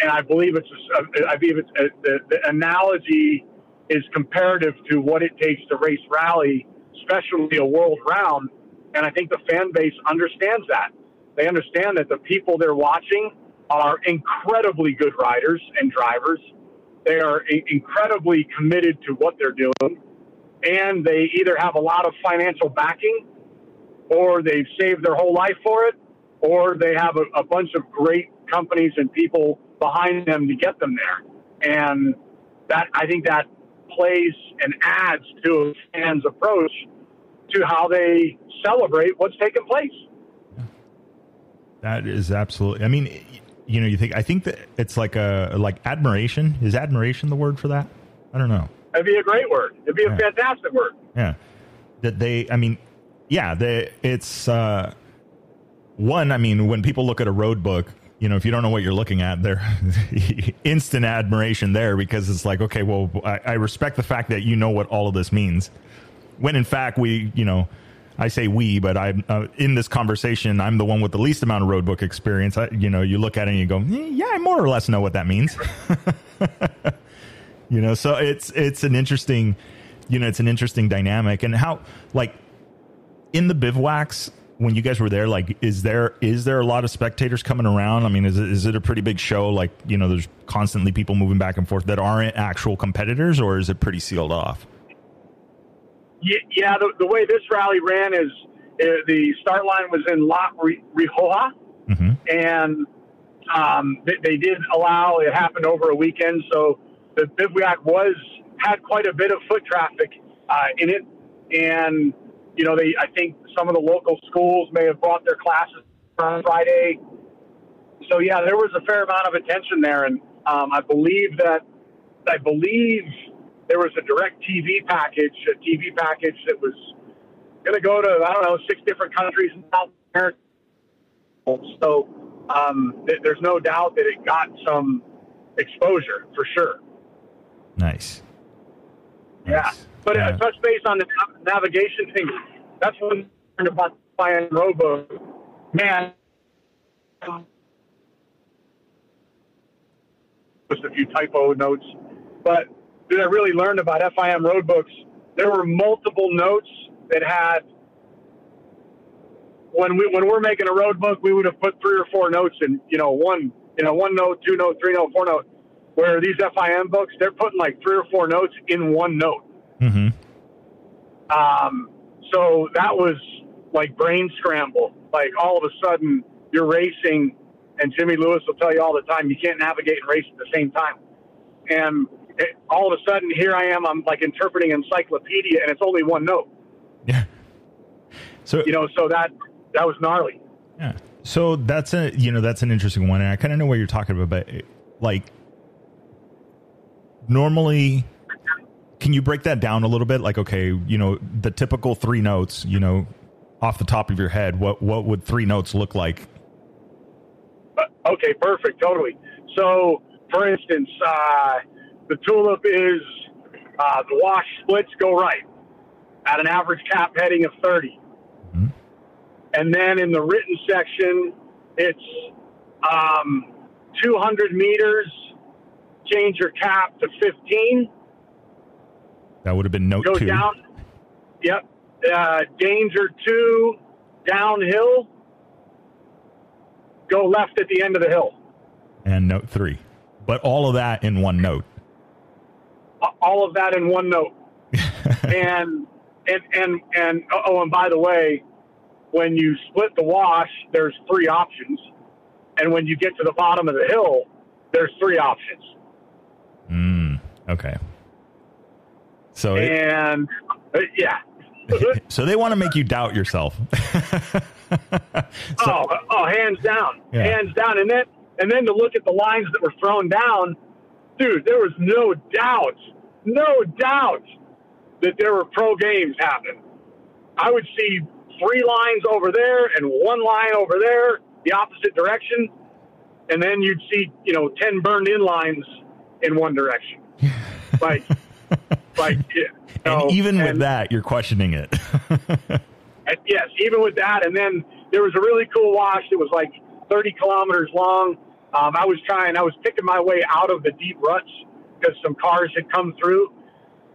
And I believe it's, a, I believe it's a, the, the analogy is comparative to what it takes to race rally, especially a world round. And I think the fan base understands that. They understand that the people they're watching are incredibly good riders and drivers. They are a- incredibly committed to what they're doing. And they either have a lot of financial backing or they've saved their whole life for it, or they have a, a bunch of great companies and people behind them to get them there. And that, I think that plays and adds to a fan's approach to how they celebrate what's taking place. That is absolutely, I mean, you know, you think, I think that it's like a, like admiration. Is admiration the word for that? I don't know. It'd be a great word. It'd be yeah. a fantastic word. Yeah. That they, I mean, yeah, they, it's, uh, one, I mean, when people look at a road book, you know, if you don't know what you're looking at, there, instant admiration there because it's like, okay, well, I, I respect the fact that you know what all of this means. When in fact, we, you know, I say we, but I'm uh, in this conversation, I'm the one with the least amount of road book experience. I, you know, you look at it and you go, yeah, I more or less know what that means. You know, so it's it's an interesting, you know, it's an interesting dynamic. And how, like, in the bivouacs, when you guys were there, like, is there is there a lot of spectators coming around? I mean, is it, is it a pretty big show? Like, you know, there's constantly people moving back and forth that aren't actual competitors, or is it pretty sealed off? Yeah, yeah the, the way this rally ran is uh, the start line was in La Rioja, mm-hmm. and um, they, they did allow, it happened over a weekend, so the bivouac was, had quite a bit of foot traffic uh, in it, and you know, they, I think some of the local schools may have brought their classes on Friday. So yeah, there was a fair amount of attention there. And um, I believe that, I believe there was a direct T V package, a T V package that was going to go to, I don't know, six different countries in South America. So um, th- there's no doubt that it got some exposure for sure. Nice. Yeah. Nice. But yeah. I touched base on the navigation thing. That's when I learned about buying robo. Man, just a few typo notes. But dude, I really learned about F I M road books there were multiple notes that had, when we when we're making a road book, we would have put three or four notes in, you know, one you know one note, two note, three note, four note. Where these F I M books, they're putting like three or four notes in one note. Mm-hmm. Um, so that was like brain scramble. Like all of a sudden you're racing, and Jimmy Lewis will tell you all the time, you can't navigate and race at the same time. And it, all of a sudden here I am, I'm like interpreting encyclopedia, and it's only one note. Yeah. So, you know, so that, that was gnarly. Yeah. So that's a, you know, that's an interesting one. And I kind of know what you're talking about, but it, like, normally, can you break that down a little bit? Like, okay, you know, the typical three notes, you know, off the top of your head, what, what would three notes look like? Uh, okay, perfect. Totally. So for instance, uh, the tulip is, uh, the wash splits go right at an average cap heading of thirty. Mm-hmm. And then in the written section, it's, um, two hundred meters, change your cap to fifteen. That would have been note go two. Down, yep. Uh, danger two, downhill. Go left at the end of the hill. And note three. But all of that in one note. All of that in one note. and, and, and, and, oh, and by the way, when you split the wash, there's three options. And when you get to the bottom of the hill, there's three options. Mm, okay. So it, and uh, yeah. So they want to make you doubt yourself. so, oh, oh, hands down, yeah. hands down, and then and then to look at the lines that were thrown down, dude, there was no doubt, no doubt that there were pro games happening. I would see three lines over there and one line over there, the opposite direction, and then you'd see, you know, ten burned in lines in one direction. Like, like, you know, and even and, with that, you're questioning it. and yes, even with that. And then there was a really cool wash that was like thirty kilometers long. Um, I was trying, I was picking my way out of the deep ruts because some cars had come through,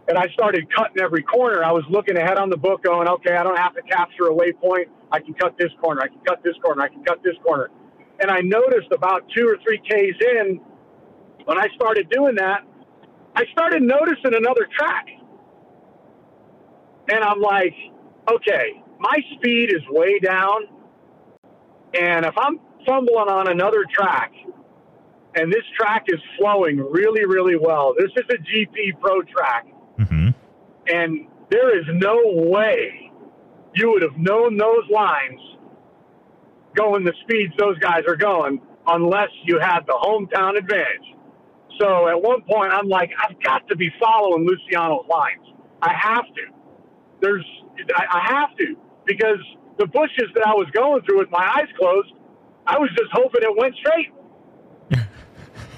and I started cutting every corner. I was looking ahead on the book going, okay, I don't have to capture a waypoint. I can cut this corner. I can cut this corner. I can cut this corner. And I noticed about two or three Ks in, when I started doing that, I started noticing another track. And I'm like, okay, my speed is way down. And if I'm fumbling on another track, and this track is flowing really, really well, this is a G P Pro track. Mm-hmm. And there is no way you would have known those lines going the speeds those guys are going unless you had the hometown advantage. So at one point, I'm like, I've got to be following Luciano's lines. I have to. There's, I, I have to, because the bushes that I was going through with my eyes closed, I was just hoping it went straight.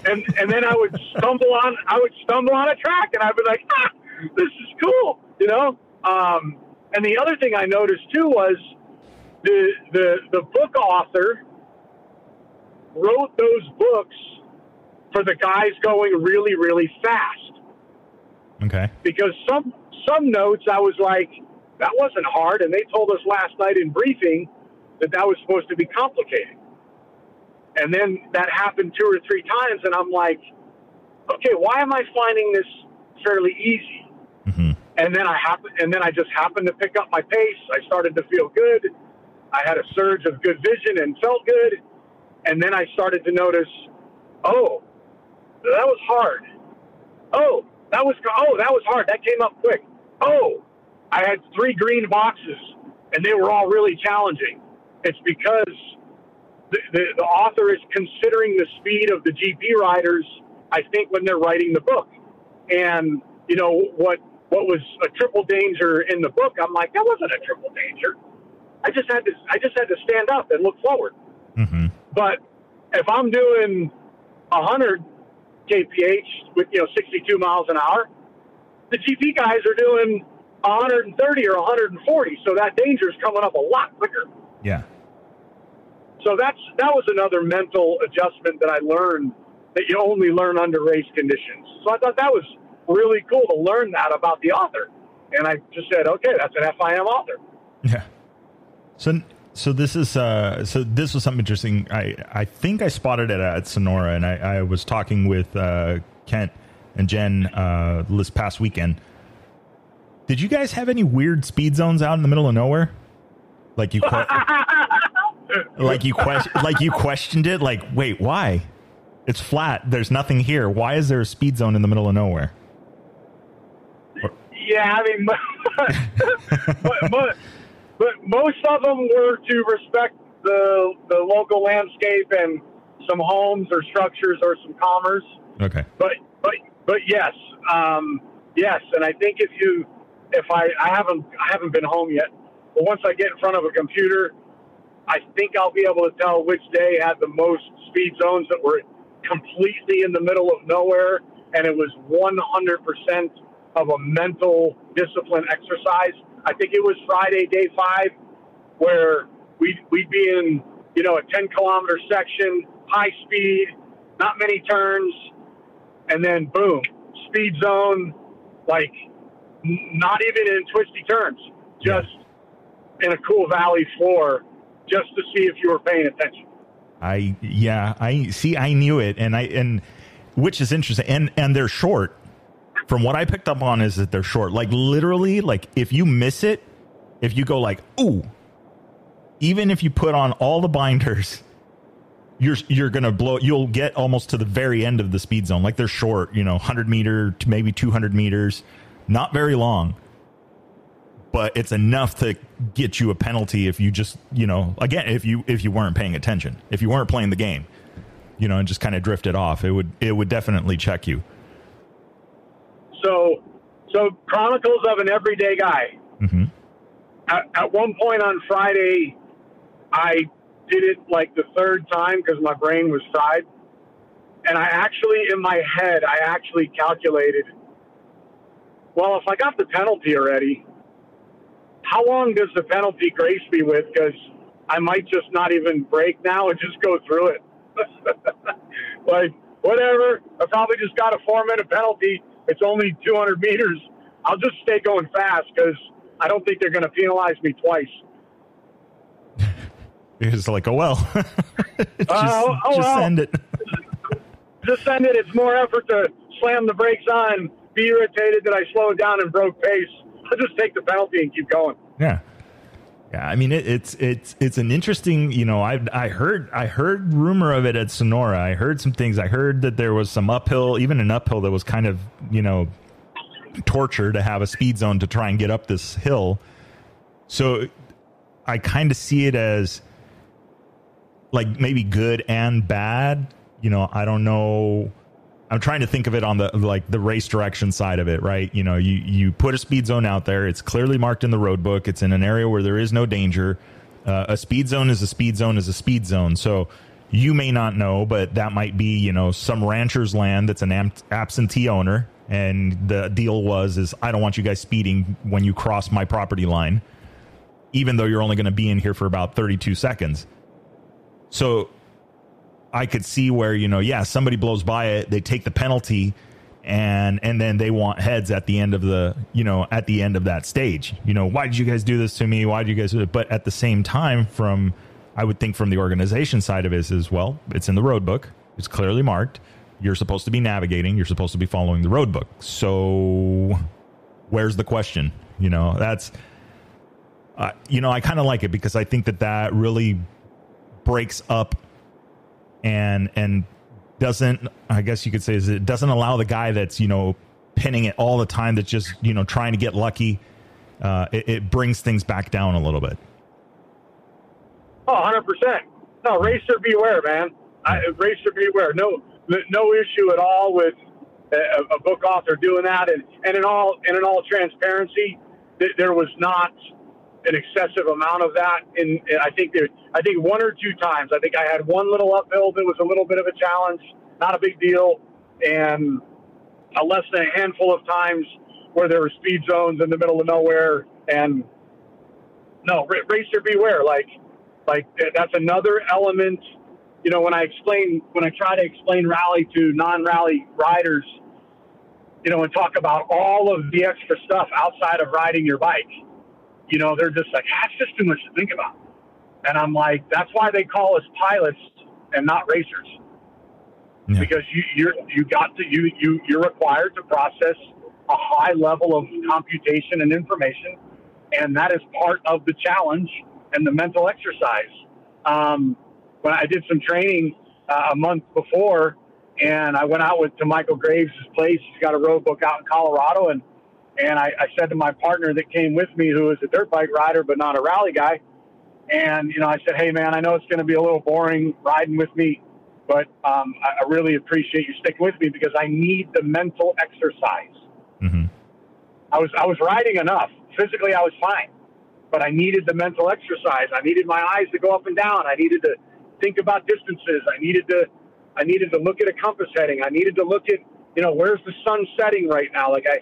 and and then I would stumble on, I would stumble on a track, and I'd be like, ah, this is cool, you know. Um, and the other thing I noticed too was the the the book author wrote those books for the guys going really, really fast. Okay. Because some some notes I was like, that wasn't hard, and they told us last night in briefing that that was supposed to be complicated. And then that happened two or three times, and I'm like, okay, why am I finding this fairly easy? Mm-hmm. And then I happen, and then I just happened to pick up my pace. I started to feel good. I had a surge of good vision and felt good. And then I started to notice, oh, that was hard. Oh, that was oh, that was hard. That came up quick. Oh, I had three green boxes, and they were all really challenging. It's because the, the, the author is considering the speed of the G P riders, I think, when they're writing the book. And, you know, what, what was a triple danger in the book, I'm like, that wasn't a triple danger. I just had to, I just had to stand up and look forward. Mm-hmm. But if I'm doing one hundred K P H with, you know, sixty-two miles an hour, the G P guys are doing one thirty or one forty, so that danger is coming up a lot quicker. Yeah. So that's that was another mental adjustment that I learned, that you only learn under race conditions. So I thought that was really cool to learn that about the author. and I just said, okay, that's an F I M author. Yeah. So, so this is, uh, so this was something interesting. I, I think I spotted it at Sonora, and I, I was talking with, uh, Kent and Jen, uh, this past weekend. Did you guys have any weird speed zones out in the middle of nowhere? Like you, que- like you, que- like you questioned it. Like, wait, why? It's flat. There's nothing here. Why is there a speed zone in the middle of nowhere? Yeah, I mean, but, but, but most of them were to respect the the local landscape and some homes or structures or some commerce. Okay. But but but yes, um, yes, and I think if you if I, I haven't I haven't been home yet, but once I get in front of a computer, I think I'll be able to tell which day had the most speed zones that were completely in the middle of nowhere, and it was one hundred percent of a mental discipline exercise. I think it was Friday, day five, where we'd, we'd be in, you know, a ten kilometer section, high speed, not many turns, and then boom, speed zone, like not even in twisty turns, just in a cool valley floor, just to see if you were paying attention. I, yeah, I see, I knew it. And I, and which is interesting. And, and they're short. From what I picked up on is that they're short. Like literally, like if you miss it, if you go like, ooh, even if you put on all the binders, you're, you're going to blow, you'll get almost to the very end of the speed zone. Like they're short, you know, one hundred meter to maybe two hundred meters, not very long, but it's enough to get you a penalty if you just, you know, again, if you, if you weren't paying attention, if you weren't playing the game, you know, and just kind of drifted off, it would, it would definitely check you. So, so Chronicles of an Everyday Guy. Mm-hmm. At, at one point on Friday, I did it like the third time because my brain was fried. And I actually, in my head, I actually calculated, well, if I got the penalty already, how long does the penalty grace me with? Because I might just not even break now and just go through it. Like, whatever. I probably just got a four-minute penalty. It's only two hundred meters. I'll just stay going fast because I don't think they're going to penalize me twice. It's like, oh, well. just uh, oh, just well. Send it. Just send it. It's more effort to slam the brakes on, be irritated that I slowed down and broke pace. I'll just take the penalty and keep going. Yeah. Yeah. I mean, it, it's, it's, it's an interesting, you know, I, I heard, I heard rumor of it at Sonora. I heard some things. I heard that there was some uphill, even an uphill that was kind of, you know, torture to have a speed zone to try and get up this hill. So I kind of see it as like maybe good and bad. You know, I don't know. I'm trying to think of it on the, like the race direction side of it, right? You know, you, you put a speed zone out there. It's clearly marked in the road book. It's in an area where there is no danger. Uh, a speed zone is a speed zone is a speed zone. So you may not know, but that might be, you know, some rancher's land that's an am- absentee owner. And the deal was, is I don't want you guys speeding when you cross my property line, even though you're only going to be in here for about thirty-two seconds. So I could see where, you know, yeah, somebody blows by it, they take the penalty, and and then they want heads at the end of the, you know, at the end of that stage. You know, why did you guys do this to me? Why did you guys do it? But at the same time, from, I would think from the organization side of it is, well, it's in the road book. It's clearly marked. You're supposed to be navigating. You're supposed to be following the road book. So where's the question? You know, that's, uh, you know, I kind of like it because I think that that really breaks up and and doesn't, I guess you could say, is it doesn't allow the guy that's, you know, pinning it all the time, that's just, you know, trying to get lucky. Uh, it, it brings things back down a little bit. Oh, one hundred percent. No, racer beware, man. I, racer beware. No, no issue at all with a, a book author doing that. And, and in all and in all transparency, th- there was not an excessive amount of that. And I think there, I think one or two times, I think I had one little uphill that was a little bit of a challenge, not a big deal. And a less than a handful of times where there were speed zones in the middle of nowhere. And no, r- racer beware. Like, like that's another element. You know, when I explain, when I try to explain rally to non-rally riders, you know, and talk about all of the extra stuff outside of riding your bike. You know, they're just like, that's just too much to think about. And I'm like, that's why they call us pilots and not racers. Yeah. Because you you're, you got to you you you're required to process a high level of computation and information, and that is part of the challenge and the mental exercise. Um, when I did some training uh, a month before, and I went out with to Michael Graves' place. He's got a road book out in Colorado, and and I, I said to my partner that came with me, who is a dirt bike rider but not a rally guy, and you know I said, hey man, I know it's going to be a little boring riding with me. But um, I really appreciate you sticking with me because I need the mental exercise. Mm-hmm. I was I was riding enough. Physically, I was fine. But I needed the mental exercise. I needed my eyes to go up and down. I needed to think about distances. I needed to I needed to look at a compass heading. I needed to look at, you know, where's the sun setting right now? Like I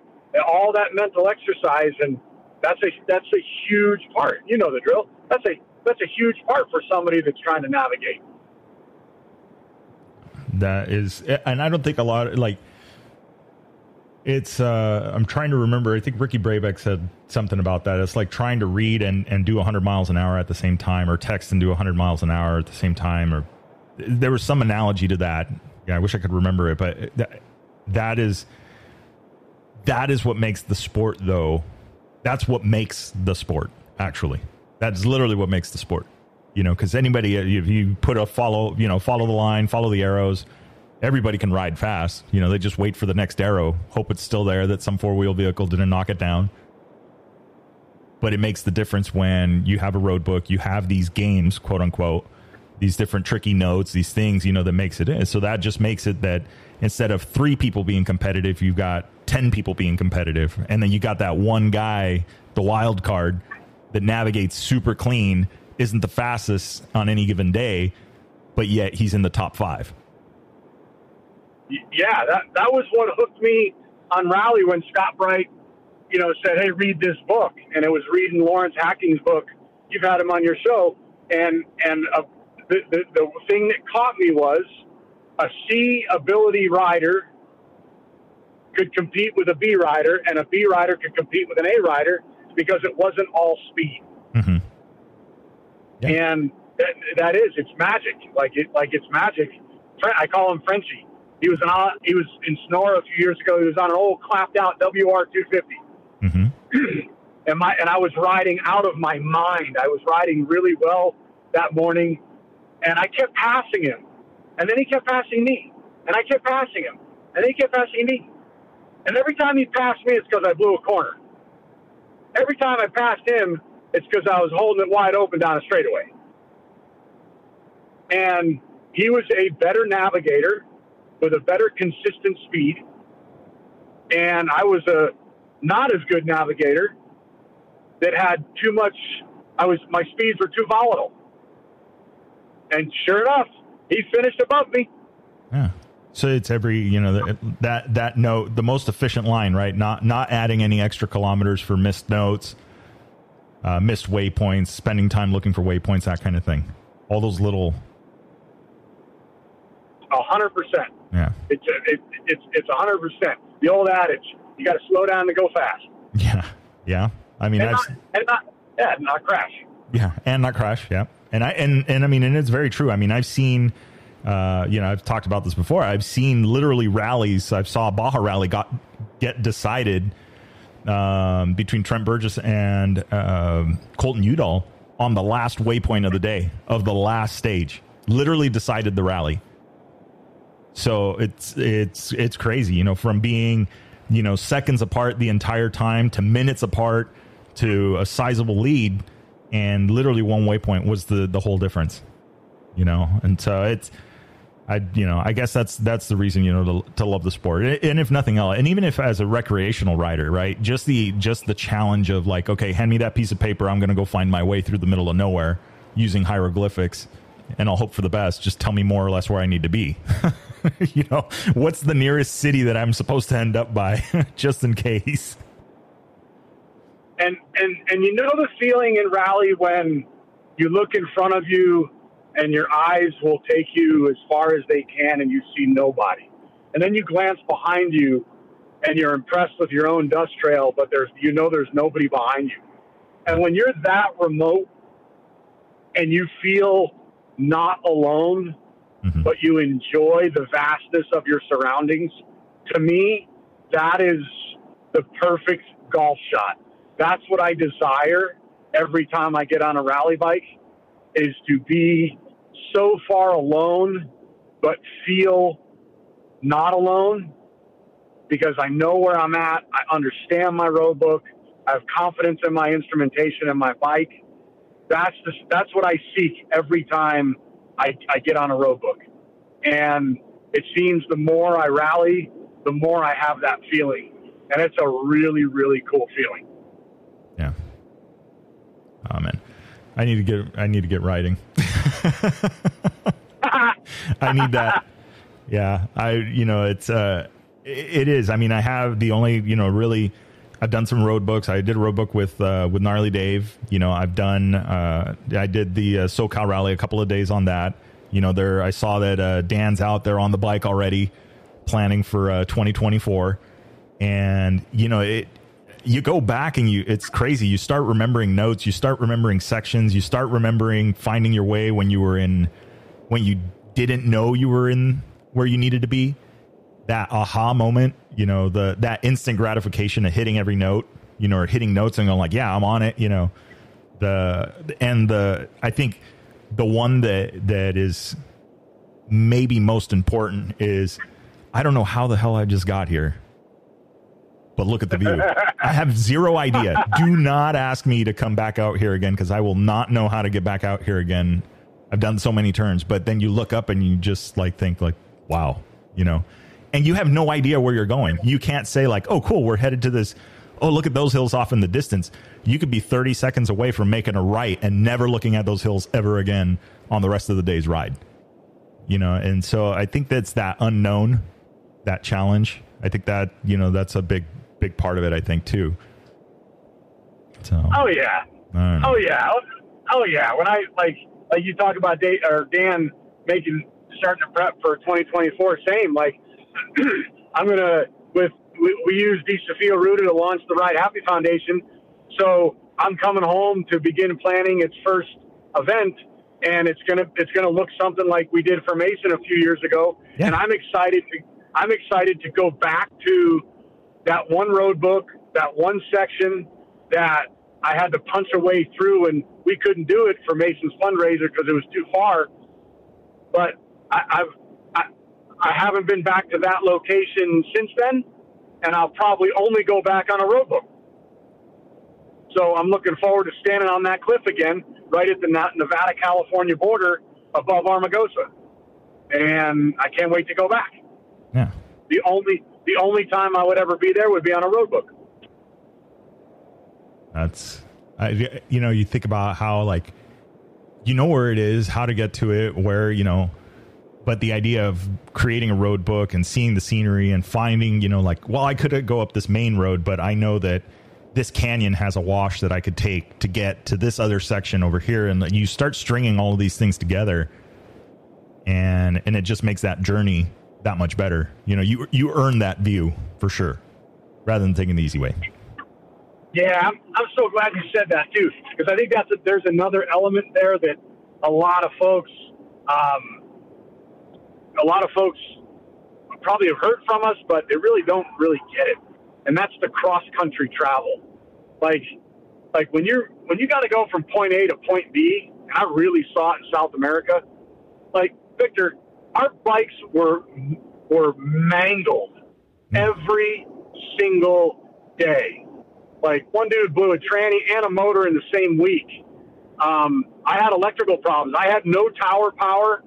all that mental exercise, and that's a that's a huge part. You know the drill. That's a that's a huge part for somebody that's trying to navigate. That is, and I don't think a lot of, like, it's, uh, I'm trying to remember, I think Ricky Brabec said something about that. It's like trying to read and, and do one hundred miles an hour at the same time, or text and do one hundred miles an hour at the same time, or there was some analogy to that. Yeah, I wish I could remember it, but that, that is, that is what makes the sport, though. That's what makes the sport, actually. That's literally what makes the sport. You know, because anybody, if you put a follow, you know, follow the line, follow the arrows, everybody can ride fast. You know, they just wait for the next arrow, hope it's still there, that some four-wheel vehicle didn't knock it down. But it makes the difference when you have a road book, you have these games, quote unquote, these different tricky notes, these things, you know, that makes it in. So that just makes it that instead of three people being competitive, you've got ten people being competitive. And then you got that one guy, the wild card, that navigates super clean, isn't the fastest on any given day, but yet he's in the top five. Yeah, that that was what hooked me on Rally when Scott Bright, you know, said, hey, read this book. And it was reading Lawrence Hacking's book. You've had him on your show. And and uh, the, the, the thing that caught me was a C ability rider could compete with a B rider, and a B rider could compete with an A rider because it wasn't all speed. Mm-hmm. Yeah. And that, that is, it's magic. Like it, like it's magic. I call him Frenchie. He was an, he was in Sonora a few years ago. He was on an old clapped out W R two fifty, mm-hmm. and my and I was riding out of my mind. I was riding really well that morning, and I kept passing him, and then he kept passing me, and I kept passing him, and he kept passing me, and every time he passed me, it's because I blew a corner. Every time I passed him, it's because I was holding it wide open down a straightaway. And he was a better navigator with a better consistent speed. And I was a not as good navigator that had too much. I was, my speeds were too volatile. And sure enough, he finished above me. Yeah. So it's every, you know, that, that note, the most efficient line, right? Not, not adding any extra kilometers for missed notes. Uh, missed waypoints, spending time looking for waypoints, that kind of thing. All those little. A hundred percent. Yeah. It's a, it, it's it's a hundred percent. The old adage: you got to slow down to go fast. Yeah, yeah. I mean, and I've, not, and not, yeah, not crash. Yeah, and not crash. Yeah, and I and, and I mean, and it's very true. I mean, I've seen, uh, you know, I've talked about this before. I've seen literally rallies. I saw a Baja rally got get decided. Um, between Trent Burgess and uh, Colton Udall on the last waypoint of the day, of the last stage, literally decided the rally. So it's it's it's crazy, you know, from being, you know, seconds apart the entire time to minutes apart to a sizable lead, and literally one waypoint was the the whole difference, you know. And so it's, I you know I guess that's that's the reason, you know, to, to love the sport, and if nothing else, and even if as a recreational rider, right, just the just the challenge of like, okay, hand me that piece of paper, I'm gonna go find my way through the middle of nowhere using hieroglyphics, and I'll hope for the best. Just tell me more or less where I need to be. You know, what's the nearest city that I'm supposed to end up by, just in case. And and and you know the feeling in rally when you look in front of you, and your eyes will take you as far as they can, and you see nobody. And then you glance behind you, and you're impressed with your own dust trail, but there's, you know, there's nobody behind you. And when you're that remote and you feel not alone, mm-hmm. but you enjoy the vastness of your surroundings, to me, that is the perfect golf shot. That's what I desire every time I get on a rally bike, is to be so far alone, but feel not alone, because I know where I'm at. I understand my road book. I have confidence in my instrumentation and my bike. That's the, that's what I seek every time I, I get on a road book. And it seems the more I rally, the more I have that feeling. And it's a really, really cool feeling. Yeah. Oh, man. I need to get, I need to get riding. I need that. Yeah. I, you know, it's, uh, it is. I mean, I have the only, you know, really, I've done some road books. I did a road book with, uh, with Gnarly Dave. You know, I've done, uh, I did the uh, SoCal Rally, a couple of days on that. You know, there, I saw that, uh, Dan's out there on the bike already planning for, uh, twenty twenty-four. And, you know, it, you go back and you, it's crazy. You start remembering notes, you start remembering sections, you start remembering finding your way when you were in, when you didn't know you were in where you needed to be. That aha moment, you know, the, that instant gratification of hitting every note, you know, or hitting notes and going like, yeah, I'm on it. You know, the, and the, I think the one that, that is maybe most important is, I don't know how the hell I just got here, but look at the view. I have zero idea. Do not ask me to come back out here again, because I will not know how to get back out here again. I've done so many turns. But then you look up and you just like think like, wow, you know, and you have no idea where you're going. You can't say like, oh, cool, we're headed to this. Oh, look at those hills off in the distance. You could be thirty seconds away from making a right and never looking at those hills ever again on the rest of the day's ride. You know, and so I think that's that unknown, that challenge. I think that, you know, that's a big big part of it, I think, too. So, oh yeah, oh yeah, oh yeah. When I like, like you talk about Dave or Dan making starting to prep for twenty twenty-four, same. Like, I'm gonna with we, we use Desafío Ruta to launch the Ride Happy Foundation, so I'm coming home to begin planning its first event, and it's gonna it's gonna look something like we did for Mason a few years ago. Yeah. And I'm excited to I'm excited to go back to that one road book, that one section that I had to punch a way through, and we couldn't do it for Mason's fundraiser because it was too far. But I, I've, I, I haven't been back to that location since then, and I'll probably only go back on a road book. So I'm looking forward to standing on that cliff again, right at the Nevada-California border above Armagosa. And I can't wait to go back. Yeah. The only... The only time I would ever be there would be on a road book. That's, I, you know, you think about how, like, you know where it is, how to get to it, where, you know, but the idea of creating a road book and seeing the scenery and finding, you know, like, well, I could go up this main road, but I know that this canyon has a wash that I could take to get to this other section over here. And you start stringing all of these things together, and and it just makes that journey that much better. You know, you you earn that view for sure, rather than taking the easy way. Yeah, I'm, I'm so glad you said that too, because I think that's a, there's another element there that a lot of folks, um, a lot of folks probably have heard from us, but they really don't really get it, and that's the cross country travel. Like, like when you're when you got to go from point A to point B, and I really saw it in South America. Like, Victor, our bikes were were mangled every single day. Like, one dude blew a tranny and a motor in the same week. Um, I had electrical problems. I had no tower power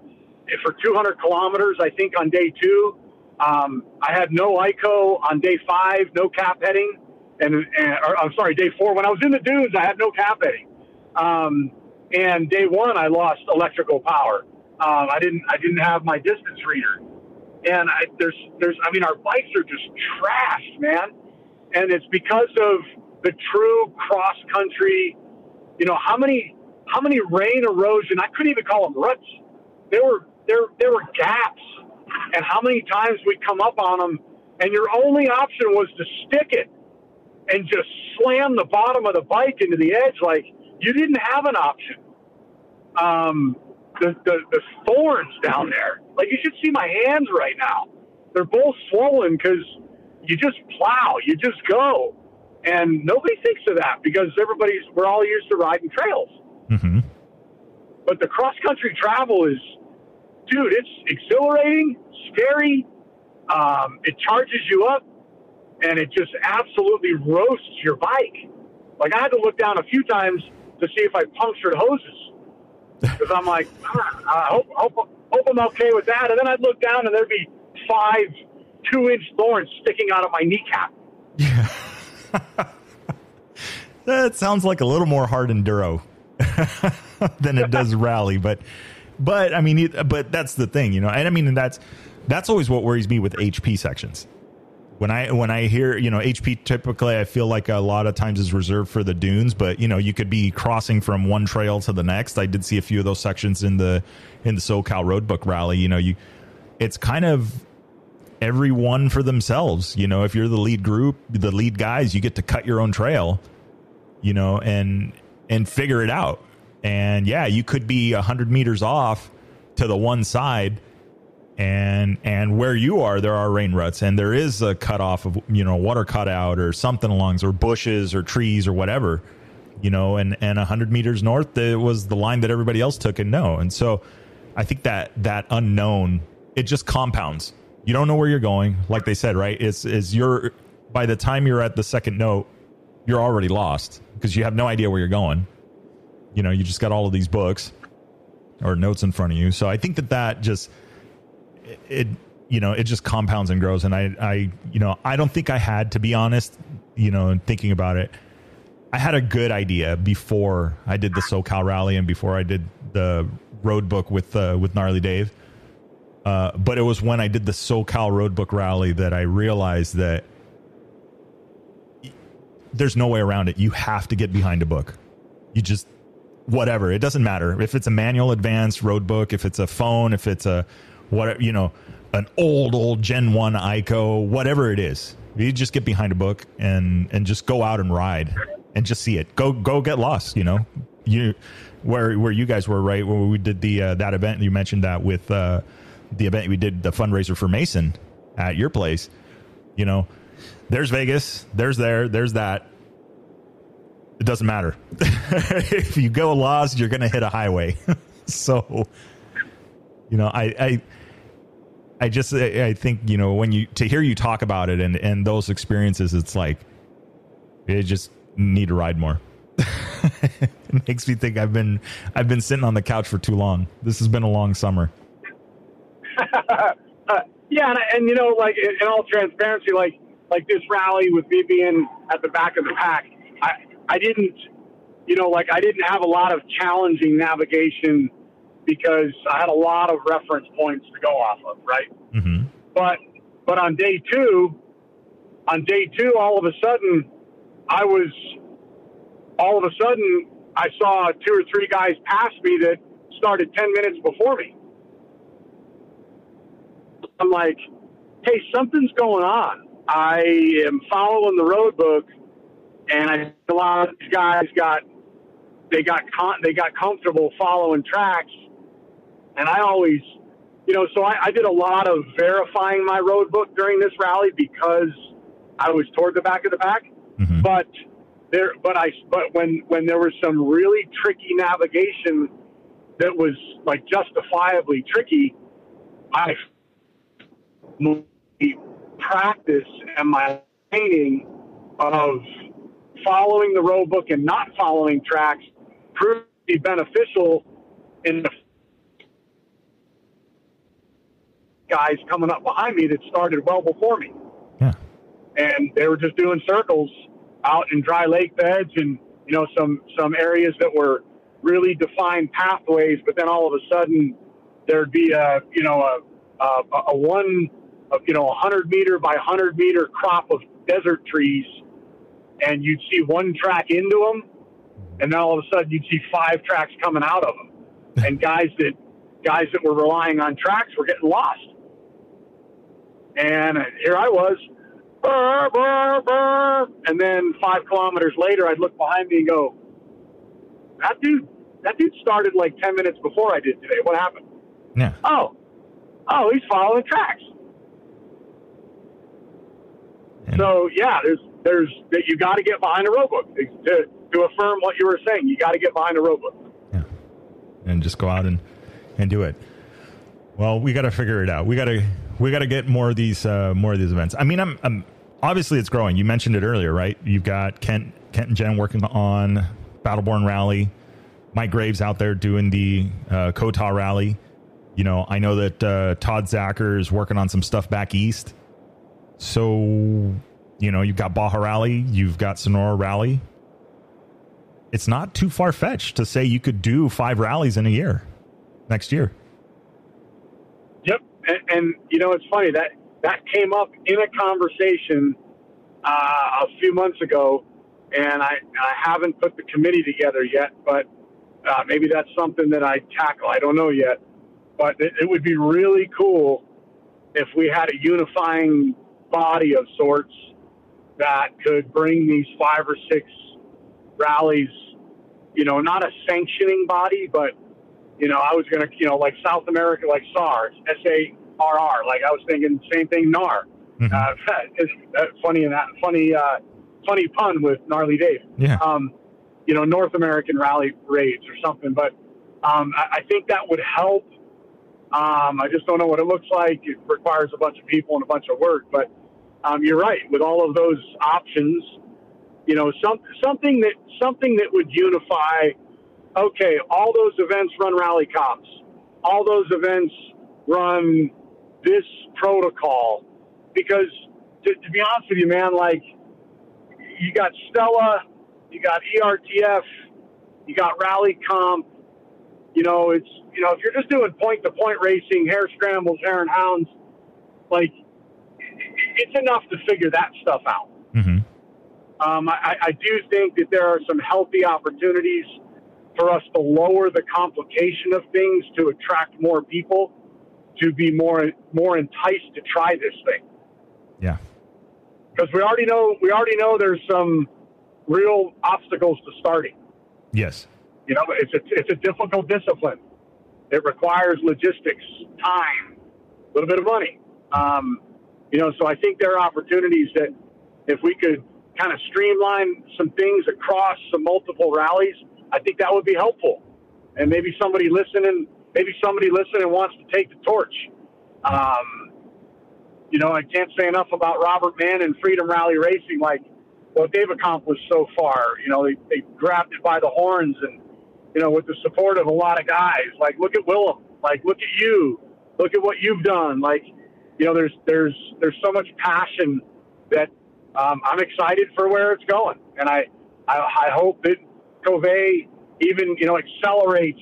for two hundred kilometers, I think, on day two. Um, I had no I C O on day five, no cap heading. And, and or, I'm sorry, day four. When I was in the dunes, I had no cap heading. Um, and day one, I lost electrical power. Um, I didn't. I didn't have my distance reader, and I, there's, there's. I mean, our bikes are just trash, man. And it's because of the true cross country. You know how many, how many rain erosion. I couldn't even call them ruts. There were there there were gaps, and how many times we come up on them and your only option was to stick it and just slam the bottom of the bike into the edge. Like, you didn't have an option. Um, the, the, the thorns down there, like, you should see my hands right now. They're both swollen because you just plow, you just go. And nobody thinks of that because everybody's, we're all used to riding trails. Mm-hmm. But the cross-country travel is, dude, it's exhilarating, scary. Um, it charges you up, and it just absolutely roasts your bike. Like, I had to look down a few times to see if I punctured hoses. Because I'm like, ah, I hope, hope, hope I'm okay with that. And then I'd look down, and there'd be five two-inch thorns sticking out of my kneecap. Yeah. That sounds like a little more hard enduro than it does rally, but but I mean, it, but that's the thing, you know. And I mean, that's that's always what worries me with H P sections. When I when I hear, you know, H P typically, I feel like a lot of times is reserved for the dunes, but you know, you could be crossing from one trail to the next. I did see a few of those sections in the in the SoCal Roadbook Rally. You know, you it's kind of everyone for themselves. You know, if you're the lead group, the lead guys, you get to cut your own trail, you know, and and figure it out. And yeah, you could be one hundred meters off to the one side, and and where you are, there are rain ruts, and there is a cutoff of, you know, water cutout or something along, or bushes or trees or whatever, you know, and and one hundred meters north, it was the line that everybody else took, and no. And so I think that that unknown, it just compounds. You don't know where you're going. Like they said, right? It's, is you're, by the time you're at the second note, you're already lost because you have no idea where you're going. You know, you just got all of these books or notes in front of you. So I think that that just, it, you know, it just compounds and grows. And I, I, you know, I don't think I had, to be honest, you know, and thinking about it, I had a good idea before I did the SoCal Rally and before I did the road book with, uh, with Gnarly Dave. Uh, but it was when I did the SoCal Roadbook Rally that I realized that y- there's no way around it. You have to get behind a book. You just, whatever. It doesn't matter if it's a manual advanced road book, if it's a phone, if it's a, what, you know, an old, old Gen one I C O, whatever it is. You just get behind a book and, and just go out and ride and just see it. Go, go get lost, you know, you, where, where you guys were, right? When we did the, uh, that event, you mentioned that with, uh, the event we did, the fundraiser for Mason at your place, you know, there's Vegas, there's there, there's that. It doesn't matter. If you go lost, you're going to hit a highway. So, you know, I, I, I just, I, I think, you know, when you, to hear you talk about it and, and those experiences, it's like, I just need to ride more. It makes me think I've been, I've been sitting on the couch for too long. This has been a long summer. uh, yeah, and, and you know, like, in, in all transparency, like like this rally with me being at the back of the pack, I I didn't, you know, like I didn't have a lot of challenging navigation because I had a lot of reference points to go off of, right? Mm-hmm. But but on day two, on day two, all of a sudden, I was, all of a sudden, I saw two or three guys pass me that started ten minutes before me. I'm like, hey, something's going on. I am following the road book, and I, a lot of these guys got they got con, they got comfortable following tracks, and I always, you know, so I, I did a lot of verifying my road book during this rally because I was toward the back of the pack. Mm-hmm. But there, but I, but when when there was some really tricky navigation that was like justifiably tricky, I. My practice and my training of following the road book and not following tracks proved to be beneficial in the guys coming up behind me that started well before me. Yeah. And they were just doing circles out in dry lake beds and, you know, some, some areas that were really defined pathways, but then all of a sudden there'd be a, you know, a, Uh, a one, uh, you know, one hundred meter by one hundred meter crop of desert trees, and you'd see one track into them, and then all of a sudden you'd see five tracks coming out of them, and guys that guys that were relying on tracks were getting lost. And here I was, burr, burr, burr. And then five kilometers later, I'd look behind me and go, that dude, that dude started like ten minutes before I did today. What happened? Yeah. Oh, oh, he's following tracks. Yeah. So yeah, there's, there's that you got to get behind a road book to, to affirm what you were saying. You got to get behind a road book. Yeah. And just go out and, and do it. Well, we got to figure it out. We got to, we got to get more of these, uh, more of these events. I mean, I'm, I'm obviously it's growing. You mentioned it earlier, right? You've got Kent, Kent and Jen working on Battleborn Rally. Mike Graves out there doing the uh, Kota Rally. You know, I know that uh, Todd Zacher is working on some stuff back east. So, you know, you've got Baja Rally, you've got Sonora Rally. It's not too far fetched to say you could do five rallies in a year next year. Yep. And, and you know, it's funny that that came up in a conversation uh, a few months ago, and I, I haven't put the committee together yet, but uh, maybe that's something that I tackle. I don't know yet, but it, it would be really cool if we had a unifying body of sorts that could bring these five or six rallies, you know, not a sanctioning body, but, you know, I was going to, you know, like South America, like SARS, S A R R. Like I was thinking same thing, N A R. Mm-hmm. Uh, it's, uh, funny, and that, funny, uh, funny pun with Gnarly Dave. Yeah. Um, you know, North American rally raids or something. But um, I, I think that would help. Um, I just don't know what it looks like. It requires a bunch of people and a bunch of work. But um, you're right. With all of those options, you know, some, something that something that would unify. Okay, all those events run rally cops. All those events run this protocol. Because to, to be honest with you, man, like you got Stella, you got E R T F, you got rally comp. You know, it's, you know, if you're just doing point-to-point racing, hair scrambles, hare and hounds, like, it's enough to figure that stuff out. Mm-hmm. Um, I, I do think that there are some healthy opportunities for us to lower the complication of things to attract more people to be more more enticed to try this thing. Yeah. Because we already know we already know there's some real obstacles to starting. Yes. You know, it's a, it's a difficult discipline. It requires logistics, time, a little bit of money. Um, you know, so I think there are opportunities that if we could kind of streamline some things across some multiple rallies, I think that would be helpful. And maybe somebody listening, maybe somebody listening wants to take the torch. Um, you know, I can't say enough about Robert Mann and Freedom Rally Racing, like what they've accomplished so far. You know, they, they grabbed it by the horns and, you know, with the support of a lot of guys, like, look at Willem, like, look at you, look at what you've done. Like, you know, there's, there's, there's so much passion that um, I'm excited for where it's going. And I, I, I hope that Kove even, you know, accelerates,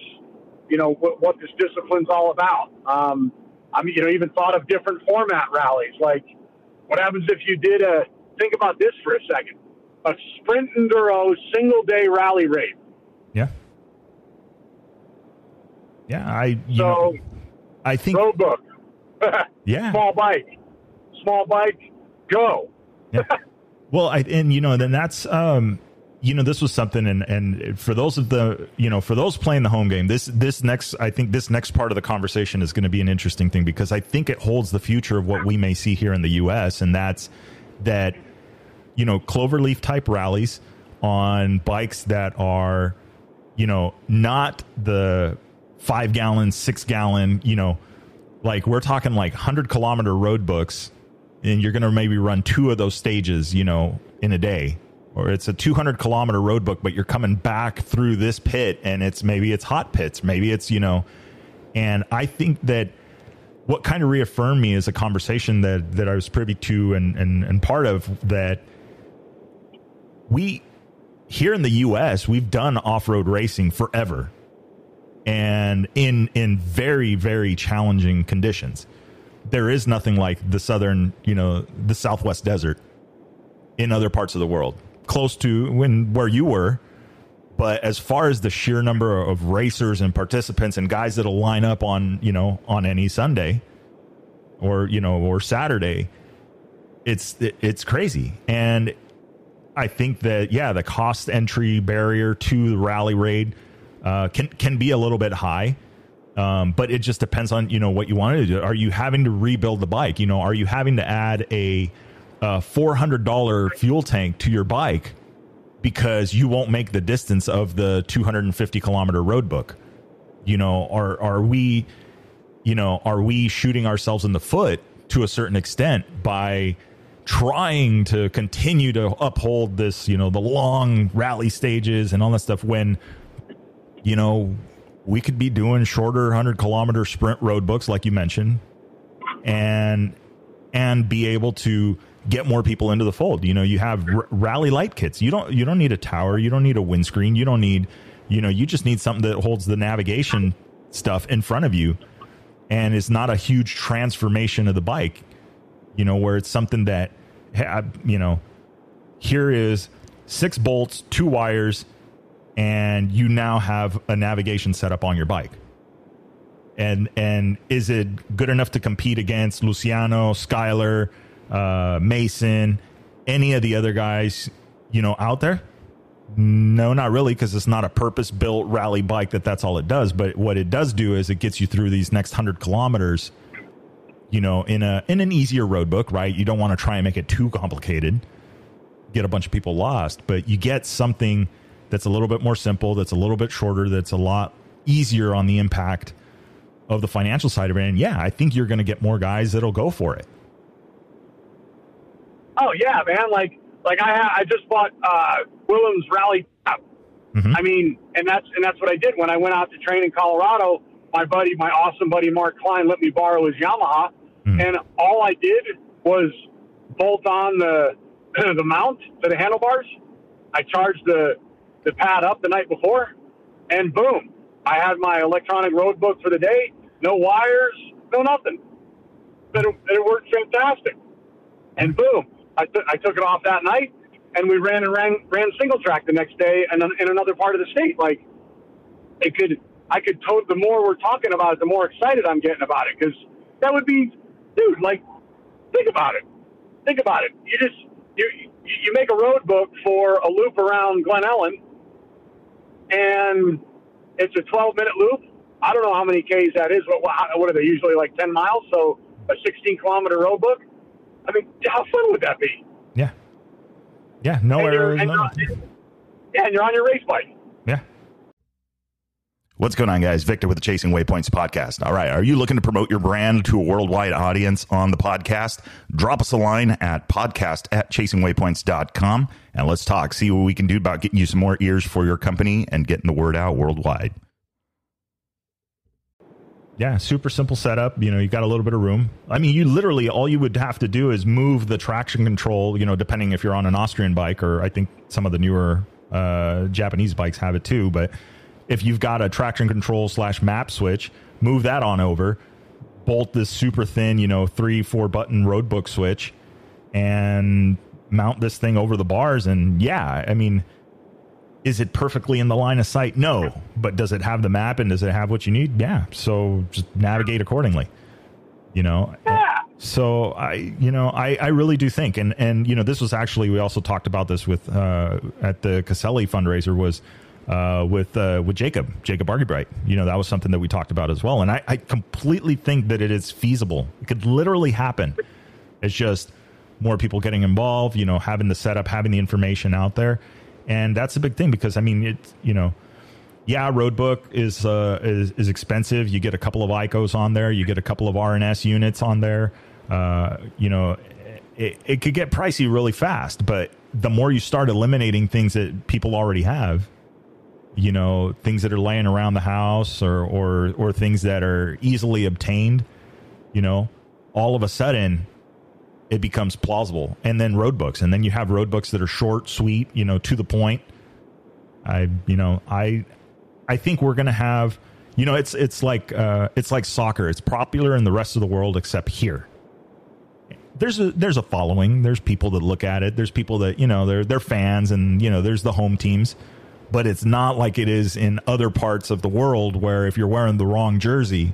you know, what, what this discipline's all about. Um, I mean, you know, even thought of different format rallies. Like what happens if you did a, think about this for a second, a sprint enduro single day rally raid. Yeah. Yeah, I you so know, I think road book. Yeah, small bike, small bike, go. Yeah. Well, I and you know then that's um you know this was something and and for those of the you know for those playing the home game, this this next I think this next part of the conversation is going to be an interesting thing because I think it holds the future of what we may see here in the U S and that's that you know cloverleaf type rallies on bikes that are you know not the five gallon, six gallon, you know, like we're talking like hundred kilometer road books and you're going to maybe run two of those stages, you know, in a day, or it's a two hundred kilometer road book, but you're coming back through this pit and it's maybe it's hot pits, maybe it's, you know, and I think that what kind of reaffirmed me is a conversation that, that I was privy to and, and, and part of that we here in the U S we've done off-road racing forever. And in in very, very challenging conditions, there is nothing like the southern, you know, the Southwest desert in other parts of the world, close to when where you were. But as far as the sheer number of racers and participants and guys that'll line up on, you know, on any Sunday or, you know, or Saturday. It's, it's crazy. And I think that, yeah, the cost entry barrier to the rally raid uh, can, can be a little bit high. Um, but it just depends on, you know, what you want to do. Are you having to rebuild the bike? You know, are you having to add a, a four hundred dollars fuel tank to your bike because you won't make the distance of the two hundred fifty kilometer road book? You know, are, are we, you know, are we shooting ourselves in the foot to a certain extent by trying to continue to uphold this, you know, the long rally stages and all that stuff when, you know, we could be doing shorter one hundred kilometer sprint road books, like you mentioned, and, and be able to get more people into the fold. You know, you have r- rally light kits. You don't, you don't need a tower. You don't need a windscreen. You don't need, you know, you just need something that holds the navigation stuff in front of you. And it's not a huge transformation of the bike, you know, where it's something that, you know, here is six bolts, two wires, and you now have a navigation setup on your bike. And, and is it good enough to compete against Luciano, Skyler, uh, Mason, any of the other guys, you know, out there? No, not really, because it's not a purpose-built rally bike that that's all it does. But what it does do is it gets you through these next one hundred kilometers, you know, in a in an easier road book, right? You don't want to try and make it too complicated, get a bunch of people lost. But you get something that's a little bit more simple, that's a little bit shorter, that's a lot easier on the impact of the financial side of it. And, yeah, I think you're going to get more guys that'll go for it. Oh, yeah, man. Like, like I I just bought uh, Willem's Rally Cap. Mm-hmm. I mean, and that's and that's what I did when I went out to train in Colorado. My buddy, my awesome buddy Mark Klein, let me borrow his Yamaha, mm-hmm. and all I did was bolt on the the mount to the handlebars. I charged the the pad up the night before, and boom, I had my electronic road book for the day. No wires, no nothing. But it, it worked fantastic, and boom. I, th- I took it off that night, and we ran and ran, ran single track the next day, and in another part of the state. Like, it could, I could tote. The more we're talking about it, the more excited I'm getting about it, because that would be, dude. Like, think about it. Think about it. You just you you make a road book for a loop around Glen Ellen, and it's a twelve minute loop. I don't know how many Ks that is. What what are they usually, like ten miles? So a sixteen kilometer road book. I mean, how fun would that be? Yeah. Yeah, no errors. And, yeah, and you're on your race bike. Yeah. What's going on, guys? Victor with the Chasing Waypoints podcast. All right, are you looking to promote your brand to a worldwide audience on the podcast? Drop us a line at podcast at chasing waypoints dot com, and let's talk. See what we can do about getting you some more ears for your company and getting the word out worldwide. Yeah, super simple setup. You know, you got a little bit of room. I mean, you literally, all you would have to do is move the traction control, you know, depending if you're on an Austrian bike, or I think some of the newer uh, Japanese bikes have it too. But if you've got a traction control slash map switch, move that on over, bolt this super thin, you know, three, four button road book switch, and mount this thing over the bars. And yeah, I mean, is it perfectly in the line of sight? No. But does it have the map, and does it have what you need? Yeah. So just navigate accordingly, you know? Yeah. So I, you know, I, I really do think, and, and, you know, this was actually, we also talked about this with, uh, at the Caselli fundraiser was, uh, with, uh, with Jacob, Jacob Argybright, you know, that was something that we talked about as well. And I, I completely think that it is feasible. It could literally happen. It's just more people getting involved, you know, having the setup, having the information out there. And that's a big thing, because, I mean, it's, you know, yeah, road book is, uh, is, is expensive. You get a couple of I C Os on there. You get a couple of R N S units on there. Uh, you know, it, it could get pricey really fast. But the more you start eliminating things that people already have, you know, things that are laying around the house, or, or, or things that are easily obtained, you know, all of a sudden it becomes plausible. And then road books, and then you have road books that are short, sweet, you know, to the point. I, you know, I, I think we're going to have, you know, it's, it's like, uh, it's like soccer. It's popular in the rest of the world, except here. There's a, there's a following. There's people that look at it. There's people that, you know, they're, they're fans, and, you know, there's the home teams, but it's not like it is in other parts of the world, where if you're wearing the wrong jersey,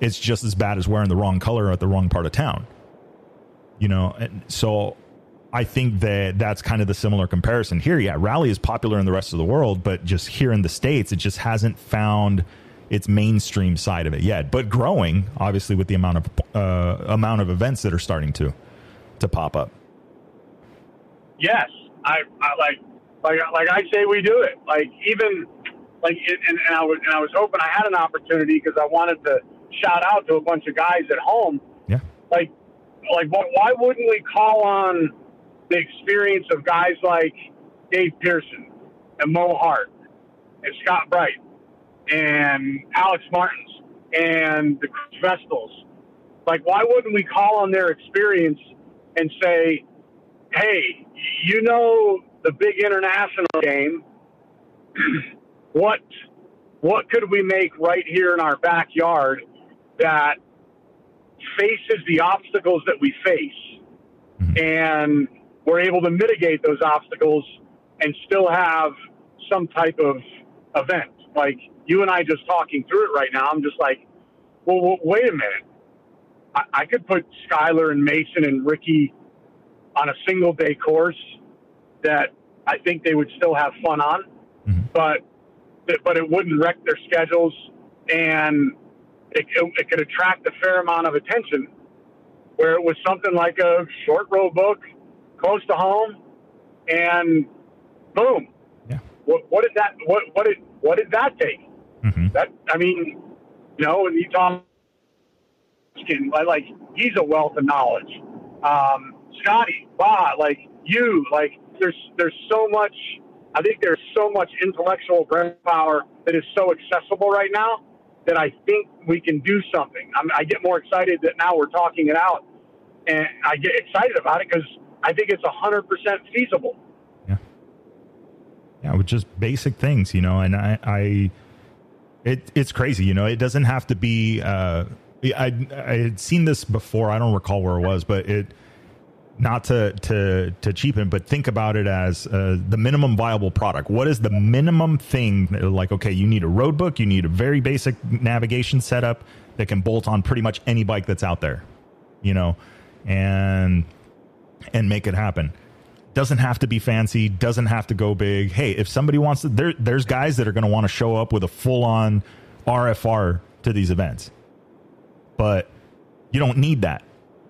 it's just as bad as wearing the wrong color at the wrong part of town, you know? And so I think that that's kind of the similar comparison here. Yeah. Rally is popular in the rest of the world, but just here in the States, it just hasn't found its mainstream side of it yet, but growing obviously with the amount of, uh, amount of events that are starting to, to pop up. Yes. I, I like, like, like I say, we do it. Like even like, it, and, and I was, and I was hoping I had an opportunity because I wanted to shout out to a bunch of guys at home. Yeah. Like, like why wouldn't we call on the experience of guys like Dave Pearson and Mo Hart and Scott Bright and Alex Martins and the Vestals? Like, why wouldn't we call on their experience and say, hey, you know, the big international game, what, what could we make right here in our backyard that faces the obstacles that we face? And we're able to mitigate those obstacles and still have some type of event. Like you and I just talking through it right now, I'm just like, well, well wait a minute. I, I could put Skyler and Mason and Ricky on a single day course that I think they would still have fun on, mm-hmm. but, but it wouldn't wreck their schedules and it, it, it could attract a fair amount of attention. Where it was something like a short road book, close to home, and boom. Yeah. What, what did that? What, what did? What did that take? Mm-hmm. That I mean, you know, and you talk, like he's a wealth of knowledge. Um, Scotty, Bah, like you, like there's there's so much. I think there's so much intellectual brainpower that is so accessible right now. That I think we can do something. I'm, I get more excited that now we're talking it out, and I get excited about it because I think it's a hundred percent feasible. Yeah, yeah, with just basic things, you know. And I, I, it, it's crazy, you know. It doesn't have to be. Uh, I, I had seen this before. I don't recall where it was, but it. Not to to to cheapen, but think about it as uh, the minimum viable product. What is the minimum thing? Like, okay, you need a road book, you need a very basic navigation setup that can bolt on pretty much any bike that's out there, you know, and and make it happen. Doesn't have to be fancy. Doesn't have to go big. Hey, if somebody wants to, there, there's guys that are going to want to show up with a full on R F R to these events, but you don't need that.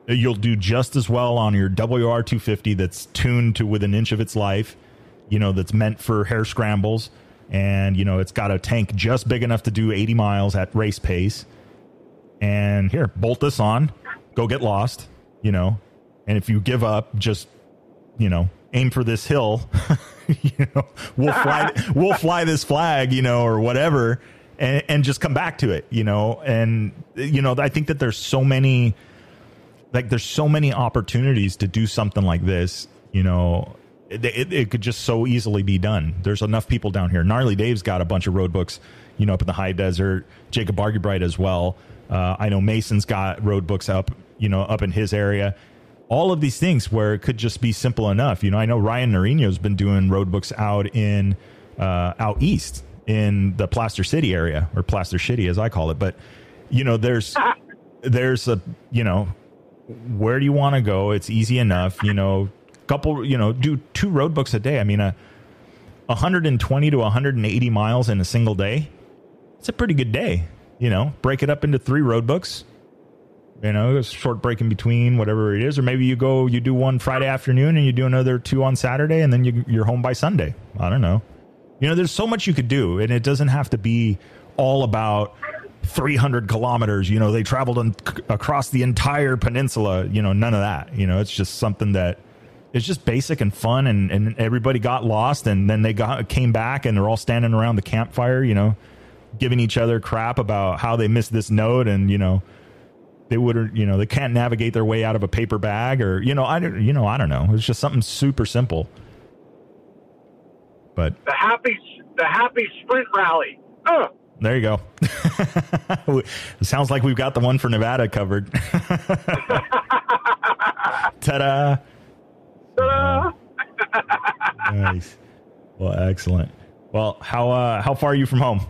You'll do just as well on your W R two fifty that's tuned to within an inch of its life, you know, that's meant for hair scrambles. And, you know, it's got a tank just big enough to do eighty miles at race pace. And here, bolt this on, go get lost, you know. And if you give up, just, you know, aim for this hill. You know, we'll fly, we'll fly this flag, you know, or whatever, and, and just come back to it, you know. And, you know, I think that there's so many... Like there's so many opportunities to do something like this, you know, it, it, it could just so easily be done. There's enough people down here. Gnarly Dave's got a bunch of road books, you know, up in the high desert. Jacob Argybright as well. Uh, I know Mason's got road books up, you know, up in his area. All of these things where it could just be simple enough. You know, I know Ryan Norino's been doing road books out in uh, out east in the Plaster City area, or Plaster Shitty as I call it. But, you know, there's there's a, you know, where do you want to go? It's easy enough, you know, couple, you know, do two road books a day. I mean, a uh, one hundred twenty to one hundred eighty miles in a single day. It's a pretty good day, you know, break it up into three road books, you know, a short break in between, whatever it is. Or maybe you go, you do one Friday afternoon and you do another two on Saturday and then you, you're home by Sunday. I don't know. You know, there's so much you could do and it doesn't have to be all about three hundred kilometers, you know, they traveled in, c- across the entire peninsula, you know, none of that, you know, it's just something that it's just basic and fun. And, and everybody got lost and then they got, came back and they're all standing around the campfire, you know, giving each other crap about how they missed this note. And, you know, they would, you know, they can't navigate their way out of a paper bag or, you know, I don't, you know, I don't know. It's just something super simple, but the happy, the happy sprint rally. Oh, there you go. It sounds like we've got the one for Nevada covered. Ta-da. Ta-da. Oh, nice. Well, excellent. Well, how uh, how far are you from home?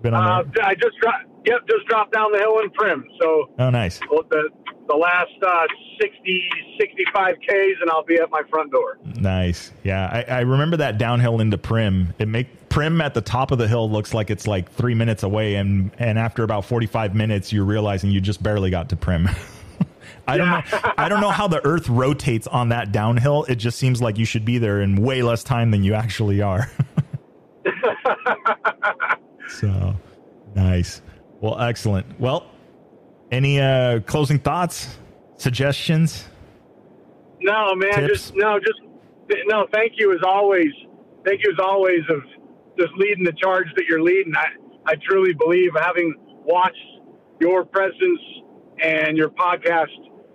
Been on uh, I just got Yep, just dropped down the hill in Prim. So oh, nice. The, the last uh, sixty, sixty-five Ks, and I'll be at my front door. Nice. Yeah, I, I remember that downhill into Prim. It make Prim at the top of the hill looks like it's like three minutes away, and, and after about forty-five minutes, you're realizing you just barely got to Prim. I don't know. I don't know how the earth rotates on that downhill. It just seems like you should be there in way less time than you actually are. So, nice. Well, excellent. Well, any uh, closing thoughts, suggestions? No, man. Tips? Just no. Just no. Thank you as always. Thank you as always of just leading the charge that you're leading. I I truly believe, having watched your presence and your podcast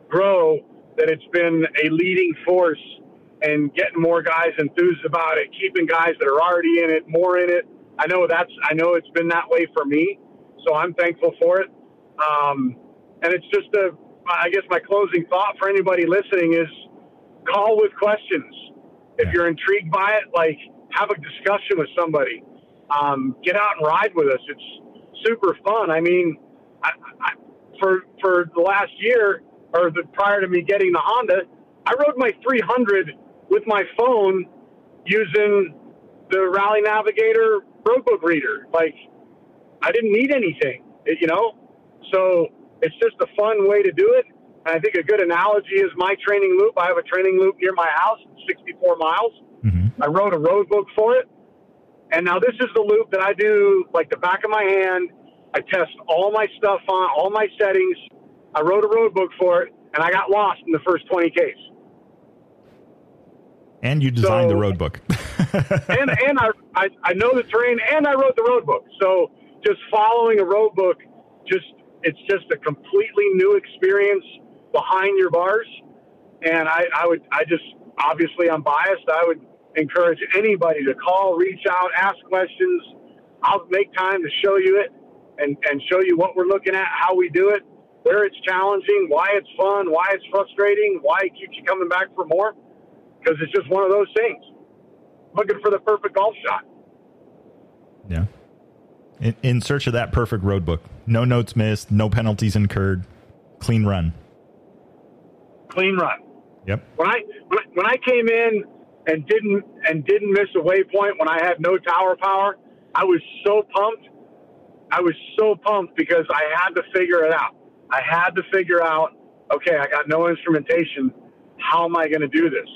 grow, that it's been a leading force and getting more guys enthused about it, keeping guys that are already in it more in it. I know that's, I know it's been that way for me, so I'm thankful for it. Um, and it's just a, I guess my closing thought for anybody listening is call with questions. If you're intrigued by it, like, have a discussion with somebody. Um, get out and ride with us. It's super fun. I mean, I, I For for the last year, or the, prior to me getting the Honda, I rode my three hundred with my phone using the Rally Navigator road book reader. Like, I didn't need anything, you know? So it's just a fun way to do it. And I think a good analogy is my training loop. I have a training loop near my house, sixty-four miles. Mm-hmm. I wrote a road book for it. And now this is the loop that I do, like, the back of my hand. I test all my stuff on, all my settings. I wrote a road book for it, and I got lost in the first twenty Ks. And you designed so, the road book. and and I, I, I know the terrain, and I wrote the road book. So just following a road book, just it's just a completely new experience behind your bars. And I, I would, I just, obviously I'm biased. I would encourage anybody to call, reach out, ask questions. I'll make time to show you it. And, and show you what we're looking at, how we do it, where it's challenging, why it's fun, why it's frustrating, why it keeps you coming back for more, because it's just one of those things. Looking for the perfect golf shot. Yeah. In, in search of that perfect road book. No notes missed, no penalties incurred, clean run. Clean run. Yep. When I when I came in and didn't and didn't miss a waypoint when I had no tower power, I was so pumped. I was so pumped because I had to figure it out. I had to figure out, okay, I got no instrumentation. How am I going to do this?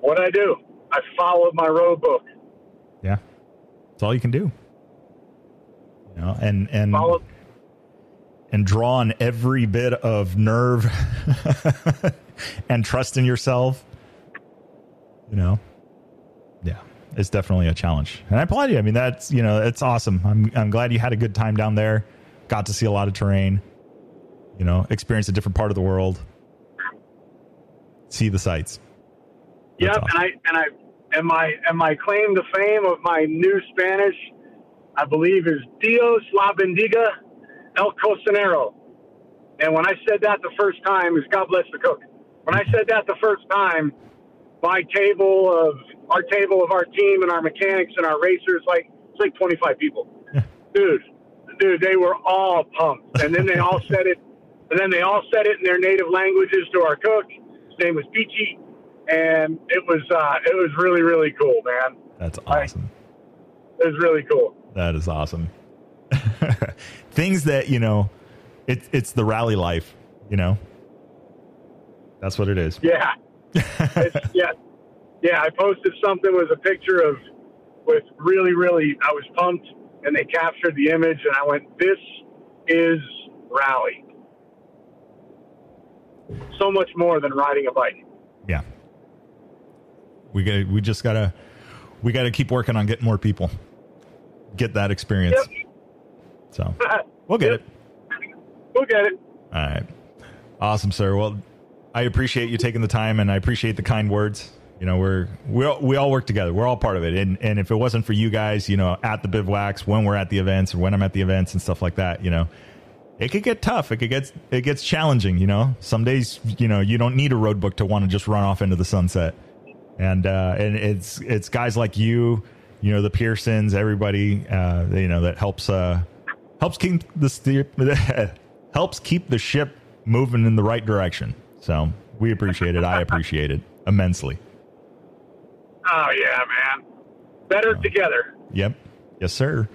What did I do? I followed my road book. Yeah. That's all you can do. You know, and, and, Follow- and draw on every bit of nerve and trust in yourself, you know? Yeah. It's definitely a challenge, and I applaud you. I mean, that's, you know, it's awesome. I'm I'm glad you had a good time down there. Got to see a lot of terrain, you know, experience a different part of the world, see the sights. That's yep, awesome. and I and I and my and my claim to fame of my new Spanish, I believe, is Dios la bendiga el cocinero. And when I said that the first time, is God bless the cook. When I said that the first time, my table of our table of our team and our mechanics and our racers, like, it's like twenty-five people. Yeah. Dude, dude, they were all pumped. And then they all said it. And then they all said it in their native languages to our cook. His name was Peachy. And it was, uh, it was really, really cool, man. That's awesome. Like, it was really cool. That is awesome. Things that, you know, it's, it's the rally life, you know, that's what it is. Yeah. it's, yeah. Yeah, I posted something with a picture of, with really, really, I was pumped, and they captured the image, and I went, this is rally. So much more than riding a bike. Yeah. We gotta, we just gotta, we gotta keep working on getting more people. Get that experience. Yep. So, we'll get yep. it. We'll get it. All right. Awesome, sir. Well, I appreciate you taking the time, and I appreciate the kind words. You know, we're, we all, we all work together. We're all part of it. And and if it wasn't for you guys, you know, at the bivouacs, when we're at the events, or when I'm at the events and stuff like that, you know, it could get tough. It could get, it gets challenging, you know, some days, you know, you don't need a road book to want to just run off into the sunset. And, uh, and it's, it's guys like you, you know, the Pearsons, everybody, uh, you know, that helps, uh, helps keep the steer, helps keep the ship moving in the right direction. So we appreciate it. I appreciate it immensely. Oh yeah, man. Better uh, together. Yep. Yes, sir.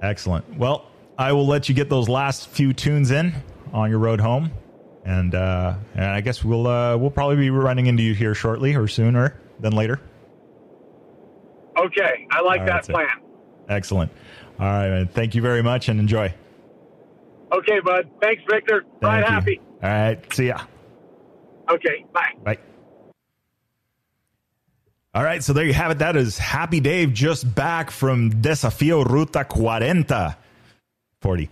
Excellent. Well, I will let you get those last few tunes in on your road home. And, uh, and I guess we'll, uh, we'll probably be running into you here shortly or sooner than later. Okay. I like that plan. Excellent. All right, man. Thank you very much and enjoy. Okay, bud. Thanks, Victor. Ride happy. All right. See ya. Okay. Bye. Bye. All right. So there you have it. That is Happy Dave just back from Desafío Ruta cuarenta. forty.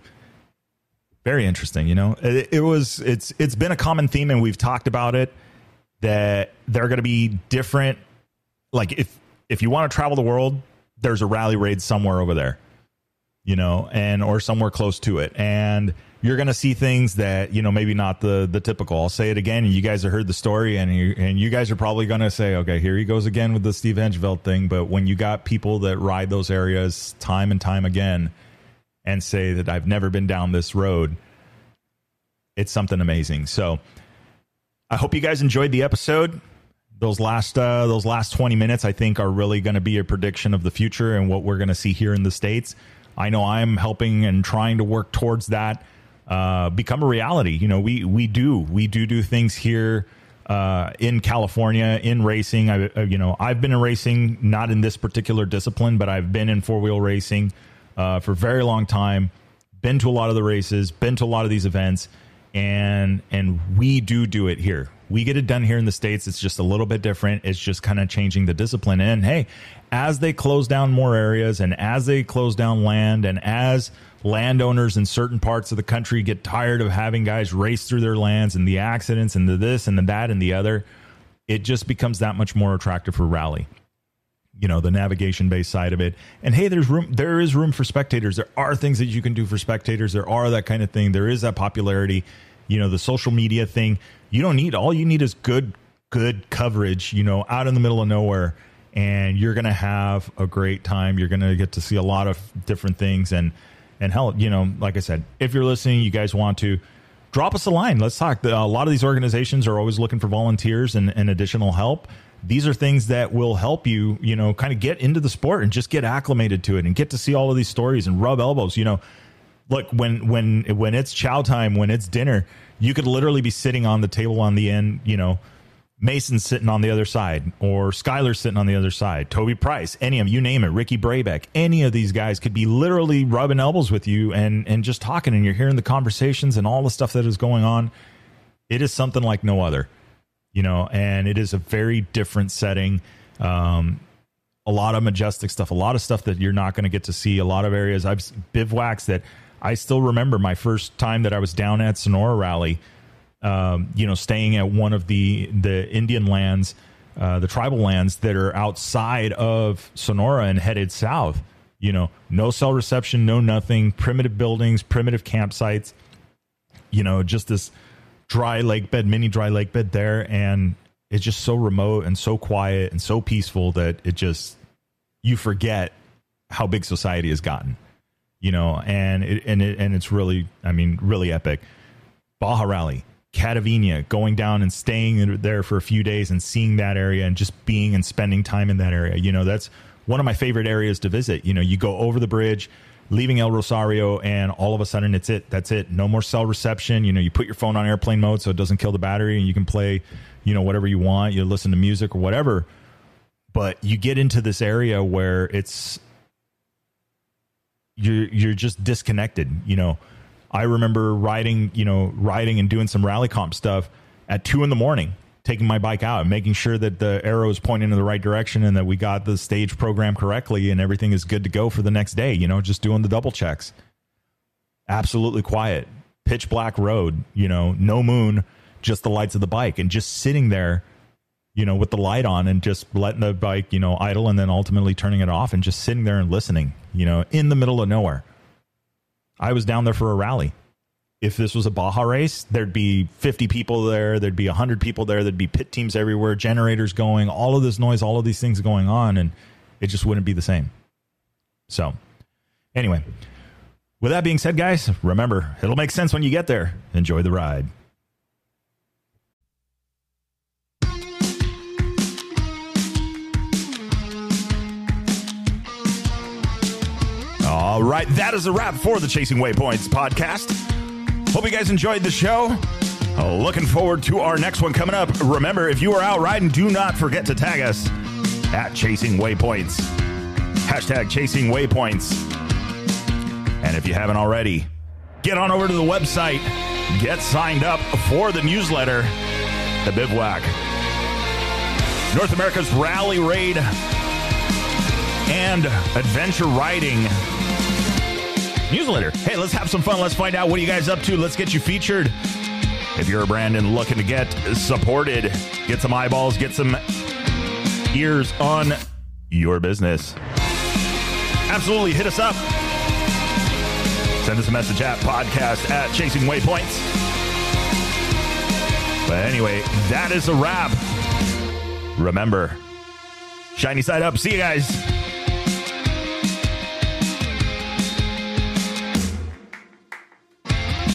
Very interesting. You know, it, it was, it's, it's been a common theme and we've talked about it, that they're going to be different. Like if, if you want to travel the world, there's a rally raid somewhere over there, you know, and, or somewhere close to it. And you're going to see things that, you know, maybe not the, the typical. I'll say it again. And you guys have heard the story and you, and you guys are probably going to say, okay, here he goes again with the Steve Hengeveld thing. But when you got people that ride those areas time and time again, and say that I've never been down this road, it's something amazing. So I hope you guys enjoyed the episode. Those last uh, those last twenty minutes, I think, are really going to be a prediction of the future and what we're going to see here in the States. I know I'm helping and trying to work towards that uh, become a reality. You know, we we do we do do things here uh, in California in racing. I you know I've been in racing, not in this particular discipline, but I've been in four wheel racing Uh, for a very long time, been to a lot of the races, been to a lot of these events, and and we do do it here. We get it done here in the States. It's just a little bit different. It's just kind of changing the discipline. And hey, as they close down more areas and as they close down land and as landowners in certain parts of the country get tired of having guys race through their lands and the accidents and the this and the that and the other, it just becomes that much more attractive for rally. You know, the navigation based side of it. And hey, there's room, there is room for spectators. There are things that you can do for spectators. There are that kind of thing. There is that popularity, you know, the social media thing. You don't need, all you need is good, good coverage, you know, out in the middle of nowhere, and you're going to have a great time. You're going to get to see a lot of different things. And, and hell, you know, like I said, if you're listening, you guys want to drop us a line, let's talk. A lot of these organizations are always looking for volunteers and, and additional help. These are things that will help you, you know, kind of get into the sport and just get acclimated to it and get to see all of these stories and rub elbows. You know, look, when when when it's chow time, when it's dinner, you could literally be sitting on the table on the end, you know, Mason sitting on the other side or Skyler sitting on the other side, Toby Price, any of them, you name it, Ricky Brabec, any of these guys could be literally rubbing elbows with you and and just talking, and you're hearing the conversations and all the stuff that is going on. It is something like no other. You know, and it is a very different setting. Um, a lot of majestic stuff, a lot of stuff that you're not going to get to see. A lot of areas I've bivouacs that I still remember my first time that I was down at Sonora Rally, um, you know, staying at one of the, the Indian lands, uh, the tribal lands that are outside of Sonora and headed south. You know, no cell reception, no nothing, primitive buildings, primitive campsites, you know, just this dry lake bed, mini dry lake bed there, and it's just so remote and so quiet and so peaceful that it just, you forget how big society has gotten, you know, and it, and it, and it's really, I mean, really epic. Baja Rally, Catavenia, going down and staying there for a few days and seeing that area and just being and spending time in that area. You know, that's one of my favorite areas to visit. You know, you go over the bridge, leaving El Rosario, and all of a sudden it's it. That's it. No more cell reception. You know, you put your phone on airplane mode so it doesn't kill the battery, and you can play, you know, whatever you want. You listen to music or whatever. But you get into this area where it's you're you're just disconnected. You know, I remember riding, you know, riding and doing some rally comp stuff at two in the morning, taking my bike out and making sure that the arrow is pointing in the right direction and that we got the stage program correctly and everything is good to go for the next day. You know, just doing the double checks. Absolutely quiet, pitch black road, you know, no moon, just the lights of the bike, and just sitting there, you know, with the light on and just letting the bike, you know, idle, and then ultimately turning it off and just sitting there and listening, you know, in the middle of nowhere. I was down there for a rally. If this was a Baja race, there'd be fifty people there. There'd be one hundred people there. There'd be pit teams everywhere, generators going, all of this noise, all of these things going on, and it just wouldn't be the same. So anyway, With that being said, guys, remember, it'll make sense when you get there. Enjoy the ride. All right, that is a wrap for the Chasing Waypoints podcast. Hope you guys enjoyed the show. Looking forward to our next one coming up. Remember, if you are out riding, do not forget to tag us at Chasing Waypoints. Hashtag Chasing Waypoints. And if you haven't already, get on over to the website. Get signed up for the newsletter, The Bivouac, North America's Rally Raid and Adventure Riding newsletter. Hey, let's have some fun. Let's find out what are you guys up to. Let's get you featured. If you're a brand and looking to get supported, get some eyeballs, get some ears on your business. Absolutely. Hit us up. Send us a message at podcast at Chasing Waypoints. But anyway, that is a wrap. Remember, shiny side up. See you guys.